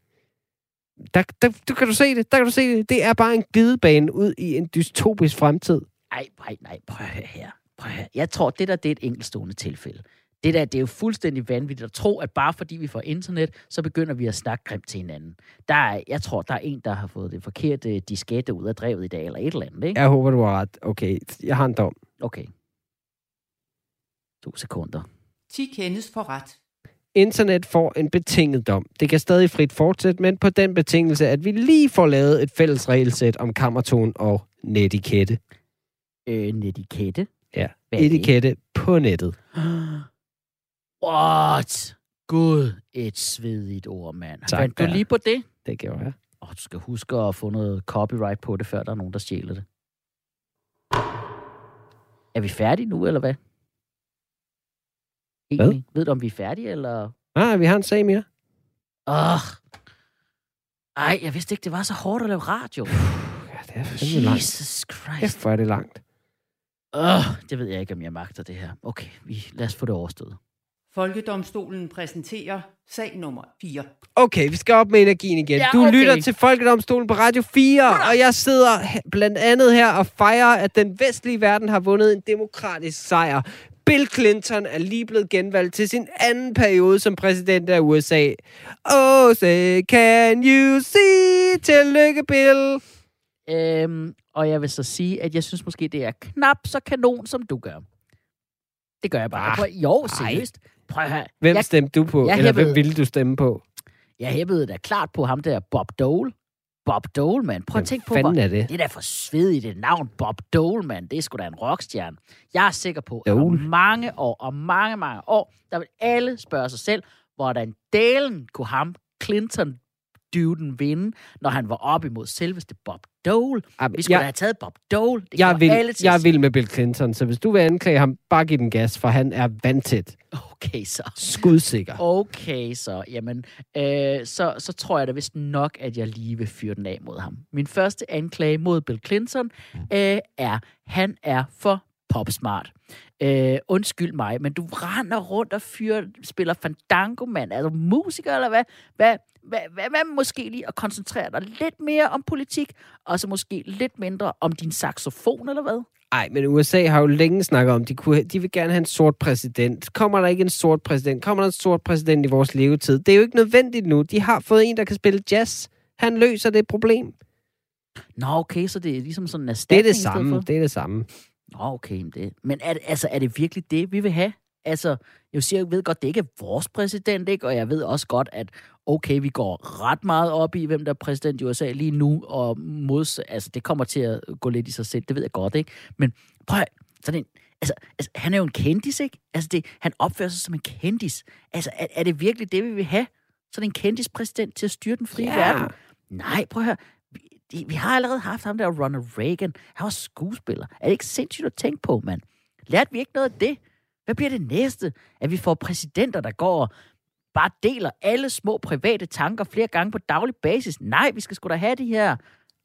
Der, der, der kan du se det, der kan du se det. Det er bare en glidebane ud i en dystopisk fremtid. Nej, nej, nej, prøv at høre her. Prøv at høre. Jeg tror, det der det er et enkeltstående tilfælde. Det der, det er jo fuldstændig vanvittigt at tro, at bare fordi vi får internet, så begynder vi at snakke grimt til hinanden. Der er, jeg tror, der er en, der har fået det forkerte diskette ud af drevet i dag, eller et eller andet, ikke? Jeg håber, du har ret. Okay, jeg har en dom. Okay. To sekunder. Ti kendes for ret. Internet får en betinget dom. Det kan stadig frit fortsætte, men på den betingelse, at vi lige får lavet et fælles regelsæt om kammerton og netikette. Øh, netikette? Ja, etikette på nettet. What? Gud, et svedigt ord, mand. Fandt du lige på det? Det gjorde jeg. Åh, du skal huske at få noget copyright på det, før der er nogen, der stjæler det. Er vi færdige nu, eller hvad? Egentlig. Hvad? Ved du, om vi er færdige, eller...? Nej, vi har en sag mere. Åh. Ej, jeg vidste ikke, det var så hårdt at lave radio. Puh, ja, det er fandme langt. Jesus Christ. Kæft, hvor er det langt. Åh, det ved jeg ikke, om jeg magter det her. Okay, vi, lad os få det overstået. Folkedomstolen præsenterer sag nummer fire. Okay, vi skal op med energien igen. Ja, okay. Du lytter til Folkedomstolen på Radio fire, og jeg sidder blandt andet her og fejrer, at den vestlige verden har vundet en demokratisk sejr. Bill Clinton er lige blevet genvalgt til sin anden periode som præsident af U S A. Oh, say, can you see? Tillykke, Bill! Øhm, og jeg vil så sige, at jeg synes måske, det er knap så kanon, som du gør. Det gør jeg bare. Prøv, jo, seriøst. Prøv at høre. Hvem jeg, stemte du på? Eller hæppede, hvem ville du stemme på? Jeg hæppede da klart på ham der, Bob Dole. Bob Dole, man. Prøv at tænke på, hvor... det? Det er da for svedigt det navn, Bob Dole, man. Det er sgu da en rockstjerne. Jeg er sikker på, at om mange år, og mange, mange år, der vil alle spørge sig selv, hvordan delen kunne ham, Clinton, dyvden vinde, når han var op imod selveste Bob Dole. Jamen, vi skulle jeg, da have taget Bob Dole. Det jeg vil, alle jeg vil med Bill Clinton, så hvis du vil anklage ham, bare giv den gas, for han er vandtæt. Okay, så. Skudsikker. Okay, så. Jamen, øh, så, så tror jeg da vist nok, at jeg lige vil fyre den af mod ham. Min første anklage mod Bill Clinton øh, er, han er for popsmart. Øh, undskyld mig, men du render rundt og fyrer, spiller fandango, mand. Er du musiker, eller hvad? Hvad? Hvad, hvad, hvad måske lige at koncentrere dig lidt mere om politik, og så måske lidt mindre om din saxofon, eller hvad? Nej, men U S A har jo længe snakket om, de, kunne, de vil gerne have en sort præsident. Kommer der ikke en sort præsident? Kommer der en sort præsident i vores levetid? Det er jo ikke nødvendigt nu. De har fået en, der kan spille jazz. Han løser det problem. Nå, okay, så det er ligesom sådan en erstatning. Det er det samme, det er det samme. Nå, okay, det. Men er det, altså, er det virkelig det, vi vil have? Altså, jeg siger, jeg ved godt, det ikke er vores præsident, ikke? Og jeg ved også godt, at okay, vi går ret meget op i, hvem der er præsident i U S A lige nu, og mods, altså, det kommer til at gå lidt i sig selv, det ved jeg godt, ikke? Men prøv sådan en, altså, altså, han er jo en kendis, ikke? Altså, det, han opfører sig som en kendis. Altså, er, er det virkelig det, vi vil have? Sådan en kendispræsident til at styre den frie yeah. verden? Nej, prøv at høre. Vi, de, vi har allerede haft ham der, Ronald Reagan. Han var skuespiller. Er det ikke sindssygt at tænke på, mand? Lærte vi ikke noget af det? Hvad bliver det næste? At vi får præsidenter, der går og bare deler alle små private tanker flere gange på daglig basis? Nej, vi skal sgu da have de her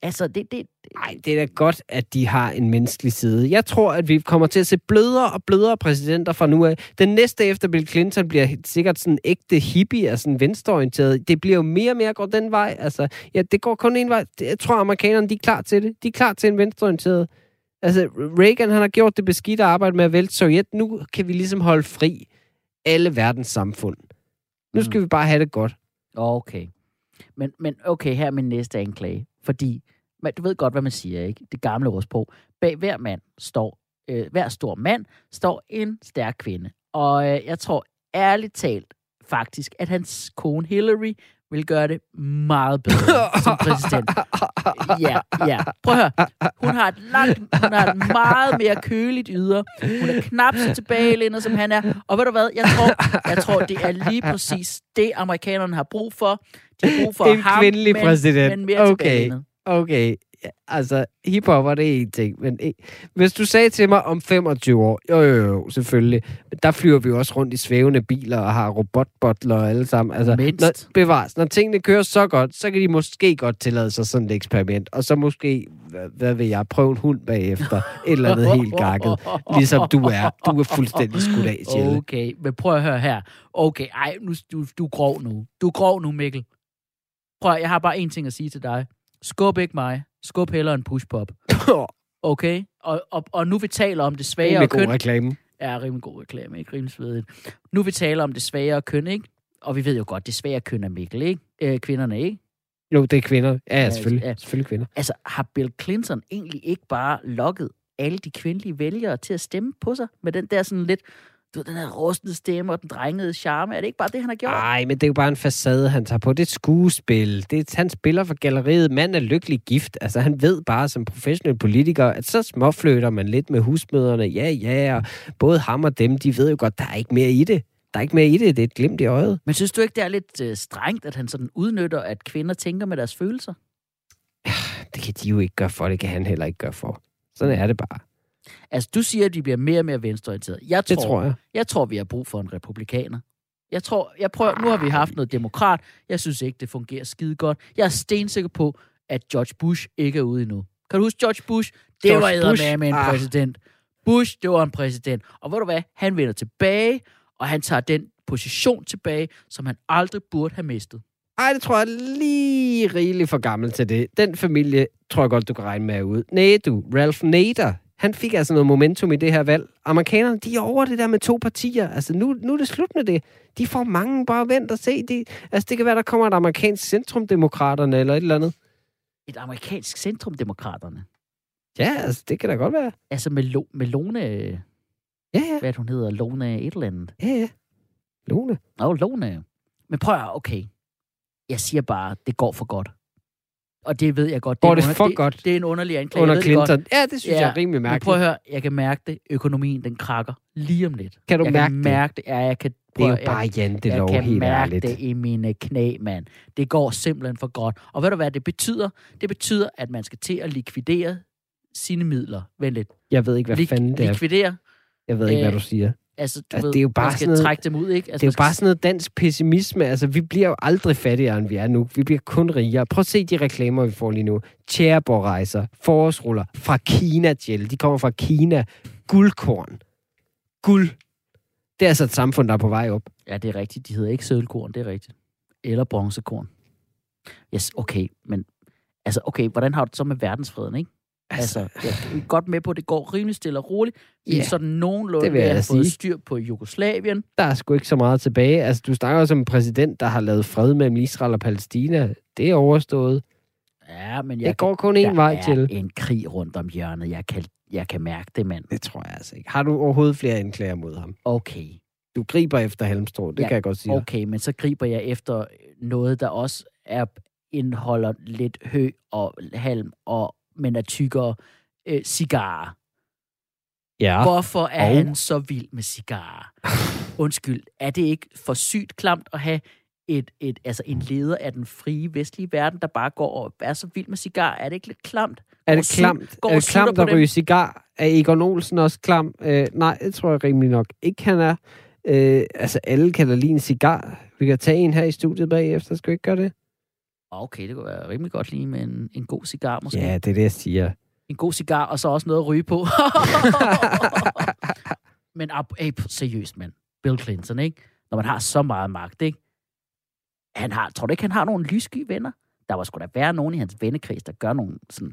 Altså, det... det Ej, det er da godt, at de har en menneskelig side. Jeg tror, at vi kommer til at se blødere og blødere præsidenter fra nu af. Den næste efter Bill Clinton bliver sikkert sådan ægte hippie og sådan venstreorienteret. Det bliver jo mere og mere går den vej. Altså, ja, det går kun en vej. Jeg tror, amerikanerne, de er klar til det. De er klar til en venstreorienteret. Altså, Reagan, han har gjort det beskidte arbejde med at vælte Sovjet. Nu kan vi ligesom holde fri alle verdens samfund. Nu skal mm. vi bare have det godt. Okay. Men, men okay, her er min næste anklage. Fordi men du ved godt, hvad man siger, ikke? Det gamle ordsprog. Bag hver mand står, øh, hver stor mand står en stærk kvinde. Og øh, jeg tror ærligt talt faktisk, at hans kone Hillary vil gøre det meget bedre som præsident. Ja, ja. Prøv at høre. Hun har et langt, hun har et meget mere køligt yder. Hun er knap så tilbagelænet, som han er. Og ved du hvad? Jeg tror, jeg tror, det er lige præcis det, amerikanerne har brug for. De har brug for en ham, kvindelig men, præsident. Men mere okay. Okay, altså hiphop var det en ting, men hvis du sagde til mig om femogtyve år, jo jo jo, selvfølgelig, der flyver vi også rundt i svævende biler og har robotbottler og alle sammen. Altså, når, bevares, når tingene kører så godt, så kan de måske godt tillade sig sådan et eksperiment, og så måske, hvad, hvad vil jeg, prøve en hund bagefter, et eller andet helt gakket, ligesom du er. Du er fuldstændig skudt af, Kjelle. Okay, men prøv at høre her. Okay, ej, nu, du, du er grov nu. Du er grov nu, Mikkel. Prøv, jeg har bare en ting at sige til dig. Skub ikke mig. Skub heller en push-pop. Okay? Og, og, og nu vi taler om det svagere rimelig køn... Rimelig god reklame. Ja, rimelig god reklame, ikke? Rimelig svedigt. Nu vi taler om det svagere køn, ikke? Og vi ved jo godt, det svagere køn er Mikkel, ikke? Øh, kvinderne, ikke? Jo, det er kvinder. Ja, ja selvfølgelig. Ja. Selvfølgelig kvinder. Altså, har Bill Clinton egentlig ikke bare lokket alle de kvindelige vælgere til at stemme på sig? Med den der sådan lidt... Du ved, den her rustende stemme og den drengede charme. Er det ikke bare det, han har gjort? Nej, men det er jo bare en facade, han tager på. Det er et skuespil. Det er, han spiller for galleriet. Mand er lykkelig gift. Altså, han ved bare som professionel politiker, at så småfløter man lidt med husmøderne. Ja, ja, og både ham og dem, de ved jo godt, der er ikke mere i det. Der er ikke mere i det. Det er et glimt i øjet. Men synes du ikke, det er lidt øh, strengt, at han sådan udnytter, at kvinder tænker med deres følelser? Det kan de jo ikke gøre for. Det kan han heller ikke gøre for. Sådan er det bare. Altså, du siger, at de bliver mere og mere venstreorienterede. Jeg tror, det tror jeg. Jeg tror, vi har brug for en republikaner. Jeg tror, jeg prøver, nu har vi haft noget demokrat. Jeg synes ikke, det fungerer skide godt. Jeg er stensikker på, at George Bush ikke er ude endnu. Kan du huske George Bush? Det George var eddermame med en ah. præsident. Bush, det var en præsident. Og ved du hvad? Han vender tilbage, og han tager den position tilbage, som han aldrig burde have mistet. Ej, det tror jeg lige rigeligt for gammel til det. Den familie tror jeg godt, du kan regne med ud. Næh du, Ralph Nader. Han fik altså noget momentum i det her valg. Amerikanerne, de er over det der med to partier. Altså, nu, nu er det slut med det. De får mange bare vent og se. De, altså, det kan være, der kommer et amerikansk centrumdemokraterne eller et eller andet. Et amerikansk centrumdemokraterne? Ja, altså, det kan da godt være. Altså, med, lo, med Lone... Ja, ja. Hvad hun hedder? Lone et eller andet. Ja, ja. Lone. Nå, Lone. Men prøv at, okay. Jeg siger bare, det går for godt. Og det ved jeg godt. Det er, det, under, det, godt. Det er en underlig anklage. Under Clinton. Det ja, det synes ja. jeg er rimelig mærkeligt. Prøv at høre, jeg kan mærke det. Økonomien, den krakker lige om lidt. Kan du jeg mærke, kan det? mærke det? Ja, jeg kan... Prøv, det er jo bare jantelov, helt ærligt. Jeg kan mærke ærligt. det i mine knæ, mand. Det går simpelthen for godt. Og ved du hvad det betyder? Det betyder, at man skal til at likvidere sine midler. Vent lidt. Jeg ved ikke, hvad Lik- fanden det er. Likvidere. Jeg ved ikke, hvad du siger. Altså, du altså, ved, det er jo bare man skal noget, trække dem ud, ikke? Altså, det er jo bare sådan noget dansk pessimisme. Altså, vi bliver jo aldrig fattigere, end vi er nu. Vi bliver kun rigere. Prøv at se de reklamer, vi får lige nu. Tjæreborgrejser, forårsruller fra Kina, Kjell. De kommer fra Kina. Guldkorn. Guld. Det er altså et samfund, der er på vej op. Ja, det er rigtigt. De hedder ikke sølvkorn, det er rigtigt. Eller bronzekorn. Yes, okay, men... Altså, okay, hvordan har du det så med verdensfreden, ikke? Altså, jeg er godt med på, at det går rimelig stille og roligt. Yeah, så sådan nogenlunde vil jeg fået styr på Jugoslavien. Der er sgu ikke så meget tilbage. Altså, du snakker også om en præsident, der har lavet fred mellem Israel og Palæstina. Det er overstået. Ja, men jeg det går kan, kun én vej til. Der er en krig rundt om hjørnet. Jeg kan, jeg kan mærke det, mand. Det tror jeg altså ikke. Har du overhovedet flere anklager mod ham? Okay. Du griber efter halmstrå, det ja, kan jeg godt sige. Okay, men så griber jeg efter noget, der også er, indeholder lidt hø og halm og men er tykkere øh, cigarer. Ja. Hvorfor er oh. han så vild med cigarer? Undskyld, er det ikke for sygt klamt at have et, et, altså en leder af den frie vestlige verden, der bare går og er så vild med cigarer? Er det ikke lidt klamt? Er det klamt? Er det klamt at ryge cigar? Er Egon Olsen også klam? Øh, nej, det tror jeg rimelig nok ikke, han er. Øh, altså, alle kan da lide en cigar. Vi kan tage en her i studiet bagefter, skal vi ikke gøre det? Okay, det kunne være rimelig godt lige med en, en god cigar, måske. Ja, det er det, jeg siger. En god cigar, og så også noget at ryge på. Men ab, ab, seriøst, mand. Bill Clinton, ikke? Når man har så meget magt, ikke? Han har, tror du ikke, han har nogle lyssky venner? Der var sgu da være nogen i hans vennekreds, der gør nogle sådan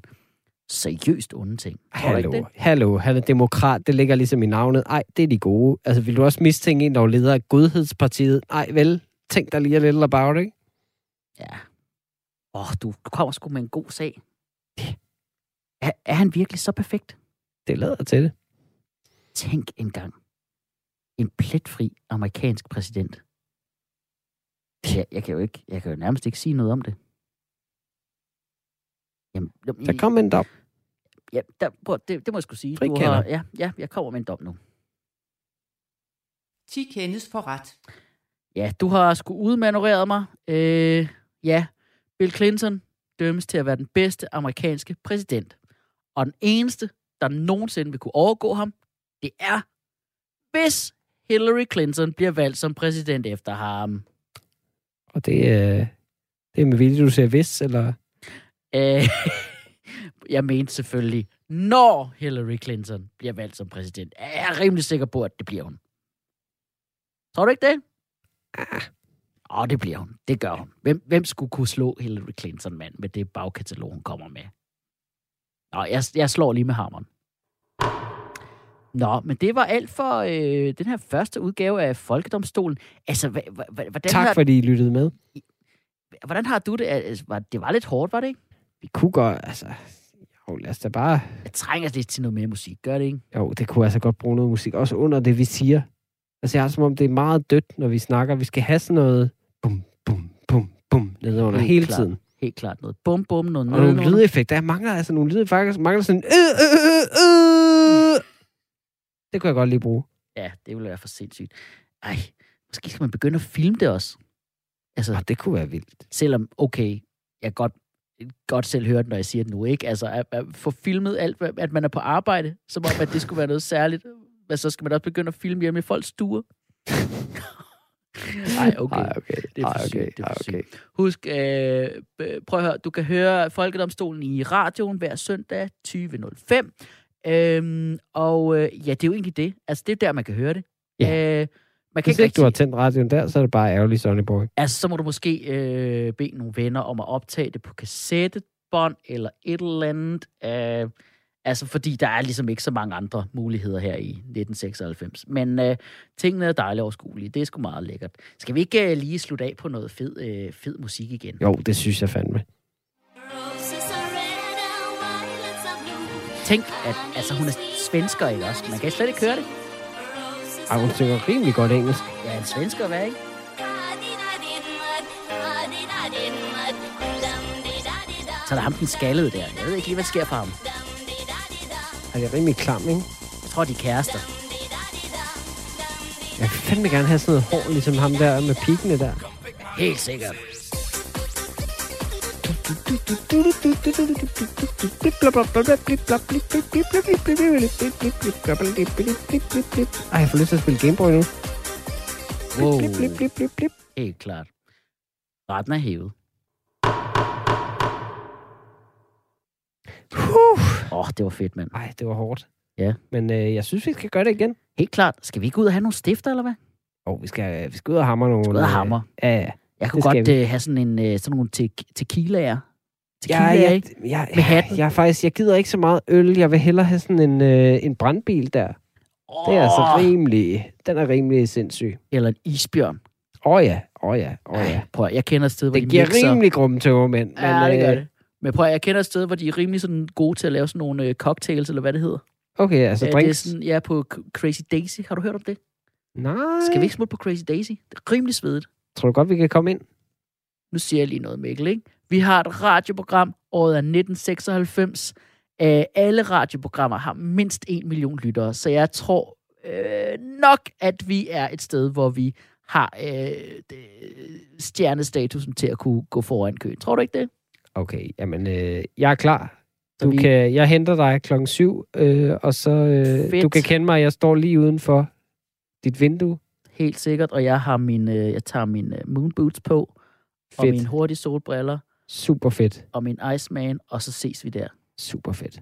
seriøst onde ting. Hallo, hallo, han er demokrat, det ligger ligesom i navnet. Ej, det er de gode. Altså, vil du også mistænke en, der leder af Godhedspartiet? Ej, vel, tænk dig lige a little about, ikke? Ja. Åh, oh, du kommer sgu med en god sag. Er, er han virkelig så perfekt? Det lader til det. Tænk engang. En pletfri amerikansk præsident. Ja, jeg kan jo ikke, jeg kan jo nærmest ikke sige noget om det. Jamen, jamen, der kommer en dom. Ja, der, det, det må jeg sgu sige. Du har, ja, ja, jeg kommer med en dom nu. ti kendes for ret. Ja, du har sgu udmanøvreret mig. Øh, ja, Bill Clinton dømmes til at være den bedste amerikanske præsident. Og den eneste, der nogensinde vil kunne overgå ham, det er, hvis Hillary Clinton bliver valgt som præsident efter ham. Og det, øh, det er med vilje, du siger hvis, eller... Jeg mente selvfølgelig, når Hillary Clinton bliver valgt som præsident. Jeg er rimelig sikker på, at det bliver hun. Tror du ikke det? Ah. Åh, det bliver hun. Det gør hun. Hvem, hvem skulle kunne slå Hillary Clinton, mand, med det bagkatalog, hun kommer med? Nå, jeg, jeg slår lige med hammeren. Nå, men det var alt for øh, den her første udgave af Folkedomstolen. Altså, h- h- h- hvordan tak, har... fordi I lyttede med. Hvordan har du det? Altså, det var lidt hårdt, var det ikke? Vi kunne godt, altså... Jo, lad os da bare... Jeg trænger lidt til noget mere musik, gør det ikke? Jo, det kunne altså godt bruge noget musik. Også under det, vi siger. Altså, jeg har som om, det er meget dødt, når vi snakker. Vi skal have sådan noget... Bum, bum, bum, bum. Nede under hele klart. Tiden. Helt klart noget. Bum, bum, noget. Og nogle lydeffekter. Jeg mangler altså nogle lydeffekter. Jeg mangler sådan... Øh, øh, øh, øh. Det kunne jeg godt lige bruge. Ja, det ville være for sindssygt. Ej, måske skal man begynde at filme det også. Altså, ah, det kunne være vildt. Selvom, okay, jeg godt, godt selv hørt, når jeg siger det nu, ikke? Altså, at, at få filmet alt, at man er på arbejde, som om, at det skulle være noget særligt. Men så skal man også begynde at filme hjemme i folks stuer. Ej, okay. Ej, okay. Det er for sygt. Ej, okay. Husk, øh, prøv at høre, du kan høre Folkedomstolen i radioen hver søndag tyve nul fem. Øhm, og øh, ja, det er jo egentlig det. Altså, det er der, man kan høre det. Ja. Øh, Man kan Hvis ikke, ikke du har tændt radioen der, så er det bare ærgerligt, Sonny Boy. Altså, så må du måske øh, bede nogle venner om at optage det på kassettebånd eller et eller andet. Øh, altså, fordi der er ligesom ikke så mange andre muligheder her i nitten seksoghalvfems. Men øh, tingene er dejligt overskuelige. Det er sgu meget lækkert. Skal vi ikke øh, lige slutte af på noget fed, øh, fed musik igen? Jo, det synes jeg fandme. Tænk, at altså, hun er svensker, ikke også? Man kan slet ikke høre det. Ej, hun synger rimelig godt engelsk. Ja, en svensker, hvad, ikke? Så er der ham, den skaldede der. Jeg ved ikke lige, hvad der sker for ham. Han er rimelig klam, ikke? Jeg tror, de er kærester. Jeg vil fandme gerne have sådan noget hår, ligesom ham der med pikkene der. Helt sikkert. Ej, jeg får lyst til at spille Game Boy nu. Wow. Helt klart. Retten er hævet. Åh, oh, det var fedt, mand. Ej, det var hårdt. Ja. Men øh, jeg synes, vi skal gøre det igen. Helt klart. Skal vi ikke ud og have nogle stifter, eller hvad? Åh, oh, vi, skal, vi skal ud og hamre nogle... Vi skal ud og hamre. Ja, ja. Jeg kunne godt øh, have sådan, en, øh, sådan nogle te- tequilaer. Tequilaer, ja, jeg, ikke? Jeg, med hatten. Jeg, faktisk, jeg gider ikke så meget øl. Jeg vil hellere have sådan en, øh, en brandbil der. Oh. Det er altså rimelig... Den er rimelig sindssyg. Eller en isbjørn. Åh oh, ja, åh oh, ja, åh oh, ja. Prøv at, jeg kender et sted, hvor det de mixer... Det giver rimelig grumme tømmermænd. Ja, men, det gør øh, det. Men prøv at, jeg kender et sted, hvor de er rimelig sådan gode til at lave sådan nogle øh, cocktails, eller hvad det hedder. Okay, altså øh, drinks. Det er sådan, ja, på Crazy Daisy. Har du hørt om det? Nej. Skal vi ikke smutte på Crazy Daisy? Det er rimelig svedigt. Tror du godt, vi kan komme ind? Nu siger jeg lige noget, Mikkel, ikke? Vi har et radioprogram, året er nitten seksoghalvfems. Æh, alle radioprogrammer har mindst en million lyttere, så jeg tror øh, nok, at vi er et sted, hvor vi har øh, stjernestatusen til at kunne gå foran køen. Tror du ikke det? Okay, jamen, øh, jeg er klar. Du vi... kan, jeg henter dig klokken syv, øh, og så øh, du kan kende mig, jeg står lige uden for dit vindue. Helt sikkert, og jeg har min, jeg tager min moonboots på. Fedt. Og mine hurtige solbriller. Super fedt. Og min Iceman, og så ses vi der. Super fedt.